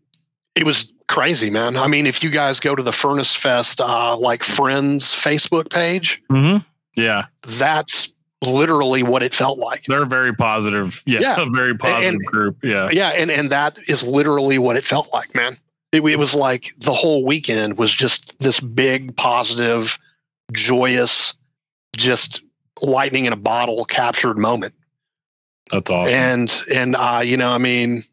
it was crazy, man. I mean, if you guys go to the Furnace Fest, uh, like Friends Facebook page, mm-hmm. yeah, that's literally what it felt like. They're very positive. Yeah. yeah. A very positive and, group. Yeah. Yeah. And, and that is literally what it felt like, man. It, it was like the whole weekend was just this big, positive, joyous, just lightning in a bottle captured moment. That's awesome. And, and uh, you know, I mean,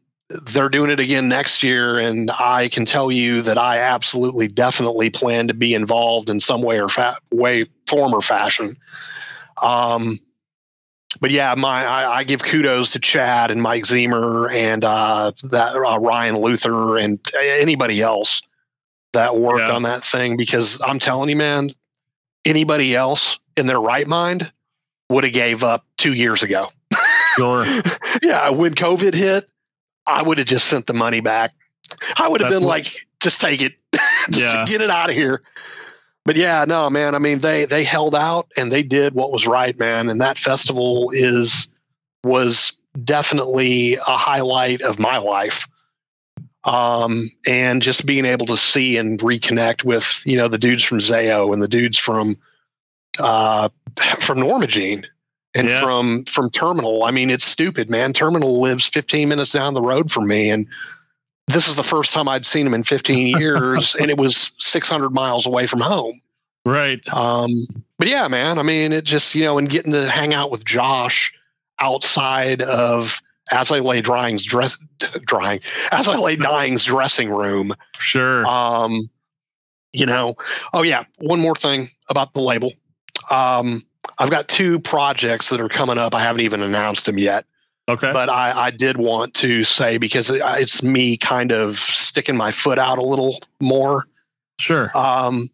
they're doing it again next year. And I can tell you that I absolutely, definitely plan to be involved in some way or fa- way, form or fashion. Um, but yeah, my, I, I give kudos to Chad and Mike Zemer and, uh, that, uh, Ryan Luther and anybody else that worked yeah. on that thing, because I'm telling you, man, anybody else in their right mind would have gave up two years ago. Sure. yeah. When COVID hit, I would have just sent the money back. I would have been like, like, just take it, just yeah. get it out of here. But yeah, no, man, I mean, they, they held out and they did what was right, man. And that festival is, was definitely a highlight of my life. Um, and just being able to see and reconnect with, you know, the dudes from Zao and the dudes from, uh, from Norma Jean and yeah. from, from Terminal. I mean, it's stupid, man. Terminal lives fifteen minutes down the road from me. And this is the first time I'd seen him in fifteen years and it was six hundred miles away from home. Right. Um, but yeah, man, I mean, it just, you know, and getting to hang out with Josh outside of As I Lay Dying's dress drying, As I Lay Dying's dressing room. Sure. Um, you know, oh yeah. One more thing about the label. Um, I've got two projects that are coming up. I haven't even announced them yet. Okay. But I, I did want to say, because it's me kind of sticking my foot out a little more. Sure. Um,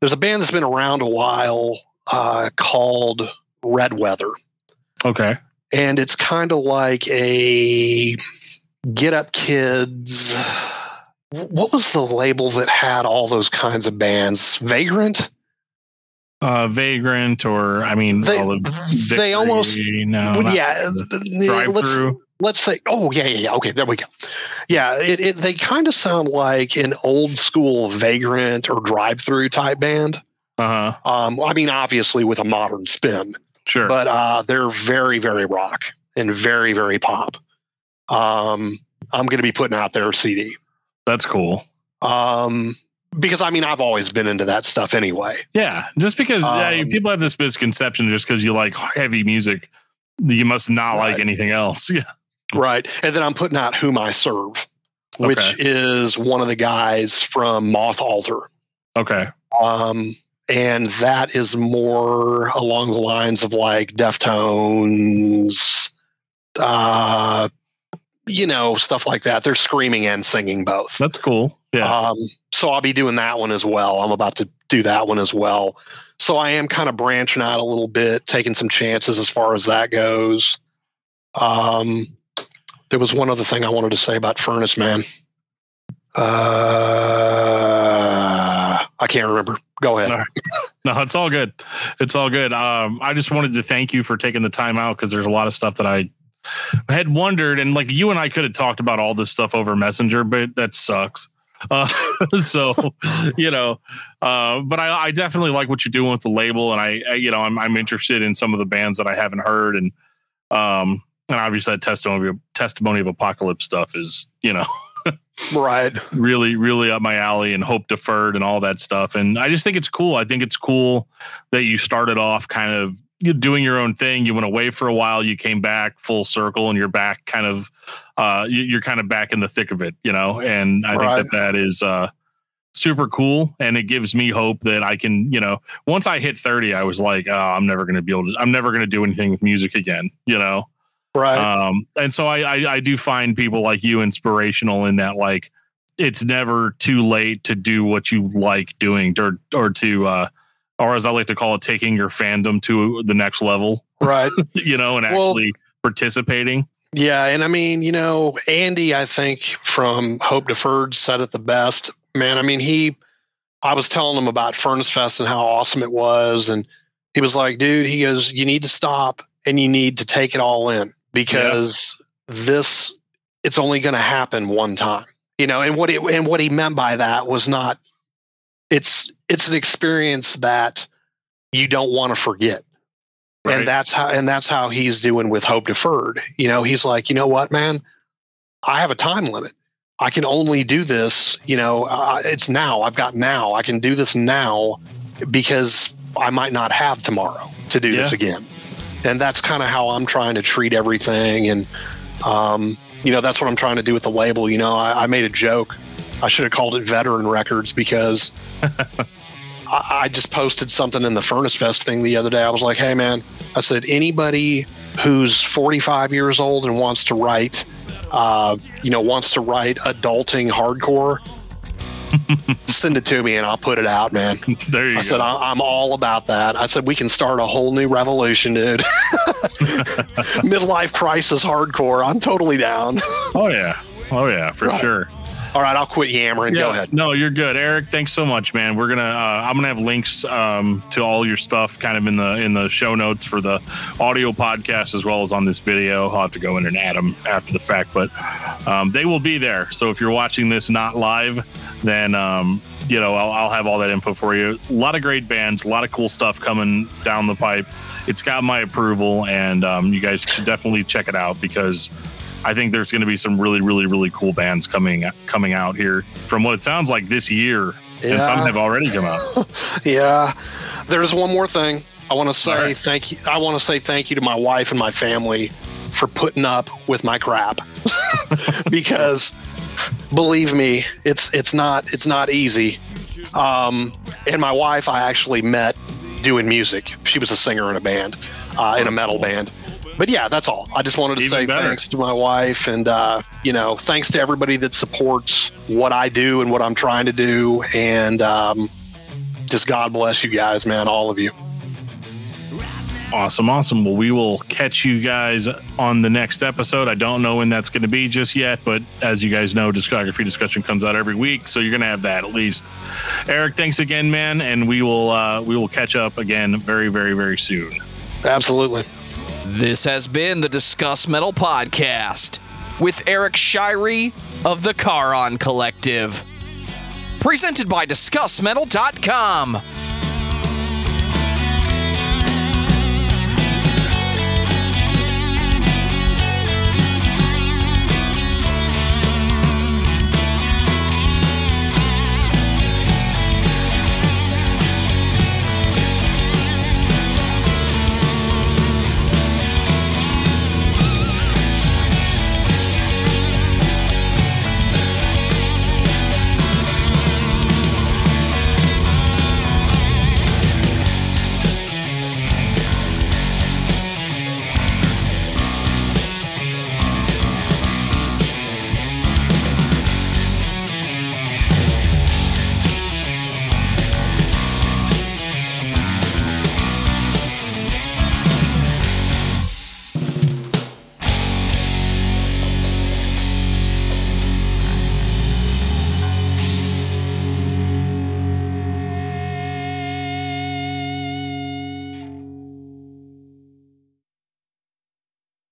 there's a band that's been around a while uh, called Red Weather. Okay. And it's kind of like a Get Up Kids. What was the label that had all those kinds of bands? Vagrant? Uh, Vagrant, or I mean, they, all of Victory, they almost, no, yeah, drive let's, through. Let's say, oh yeah, yeah, yeah. Okay. There we go. Yeah. It, it they kind of sound like an old school Vagrant or Drive Through type band. Uh huh. Um, I mean, obviously with a modern spin, sure. But, uh, they're very, very rock and very, very pop. Um, I'm going to be putting out their C D. That's cool. Um, Because, I mean, I've always been into that stuff anyway. Yeah, just because um, yeah, people have this misconception just because you like heavy music, you must not right. like anything else. Yeah, right. And then I'm putting out Whom I Serve, okay. which is one of the guys from Moth Altar. Okay. Um, and that is more along the lines of like Deftones, uh, you know, stuff like that. They're screaming and singing both. That's cool. Yeah. Um, so I'll be doing that one as well. I'm about to do that one as well. So I am kind of branching out a little bit, taking some chances as far as that goes. Um, there was one other thing I wanted to say about Furnace, man. Uh, I can't remember. Go ahead. All right. No, it's all good. It's all good. Um, I just wanted to thank you for taking the time out, because there's a lot of stuff that I had wondered, and like you and I could have talked about all this stuff over Messenger, but that sucks. Uh, so, you know, uh, but I, I definitely like what you're doing with the label, and I, I you know, I'm, I'm interested in some of the bands that I haven't heard, and um, and obviously that testimony of, testimony of Apocalypse stuff is, you know, right, really, really up my alley, and Hope Deferred and all that stuff. And I just think it's cool. I think it's cool that you started off kind of you're doing your own thing. You went away for a while. You came back full circle, and you're back kind of, uh, you're kind of back in the thick of it, you know? And I right. think that that is uh, super cool. And it gives me hope that I can, you know, once I hit thirty, I was like, oh, I'm never going to be able to, I'm never going to do anything with music again, you know? Right. Um, and so I, I, I do find people like you inspirational in that, like, it's never too late to do what you like doing, or, or to, uh, or as I like to call it, taking your fandom to the next level. Right. You know, and actually well, participating. Yeah. And I mean, you know, Andy, I think from Hope Deferred said it the best, man. I mean, he, I was telling him about Furnace Fest and how awesome it was. And he was like, dude, he goes, you need to stop and you need to take it all in, because yeah. this, it's only going to happen one time, you know? And what it, and what he meant by that was not, it's, it's an experience that you don't want to forget. Right. And that's how, and that's how he's doing with Hope Deferred. You know, he's like, you know what, man, I have a time limit. I can only do this. You know, uh, it's now. I've got now. I can do this now, because I might not have tomorrow to do yeah. this again. And that's kind of how I'm trying to treat everything. And, um, you know, that's what I'm trying to do with the label. You know, I, I made a joke. I should have called it Veteran Records, because I, I just posted something in the Furnace Fest thing the other day. I was like, hey, man, I said, anybody who's forty-five years old and wants to write, uh, you know, wants to write adulting hardcore, send it to me and I'll put it out, man. There you I go. said, I- I'm all about that. I said, we can start a whole new revolution, dude. Midlife crisis hardcore. I'm totally down. Oh, yeah. Oh, yeah, for right. sure. All right, I'll quit yammering. Yeah, go ahead. No, you're good, Eric. Thanks so much, man. We're gonna, uh, I'm gonna have links um, to all your stuff, kind of in the in the show notes for the audio podcast as well as on this video. I'll have to go in and add them after the fact, but um, they will be there. So if you're watching this not live, then um, you know I'll, I'll have all that info for you. A lot of great bands, a lot of cool stuff coming down the pipe. It's got my approval, and um, you guys should definitely check it out, because I think there's going to be some really, really, really cool bands coming coming out here from what it sounds like this year. Yeah. And some have already come out. Yeah. There's one more thing I want to say. All right. Thank you. I want to say thank you to my wife and my family for putting up with my crap, because believe me, it's it's not it's not easy. Um, and my wife, I actually met doing music. She was a singer in a band, uh, in a metal band. But yeah, that's all. I just wanted to Even say better. Thanks to my wife, and, uh, you know, thanks to everybody that supports what I do and what I'm trying to do. And um, just God bless you guys, man, all of you. Awesome. Awesome. Well, we will catch you guys on the next episode. I don't know when that's going to be just yet, but as you guys know, Discography Discussion comes out every week. So you're going to have that at least. Eric, thanks again, man. And we will uh, we will catch up again very, very, very soon. Absolutely. This has been the Discuss Metal Podcast with Eric Shirey of the Charon Collective. Presented by Discuss Metal dot com.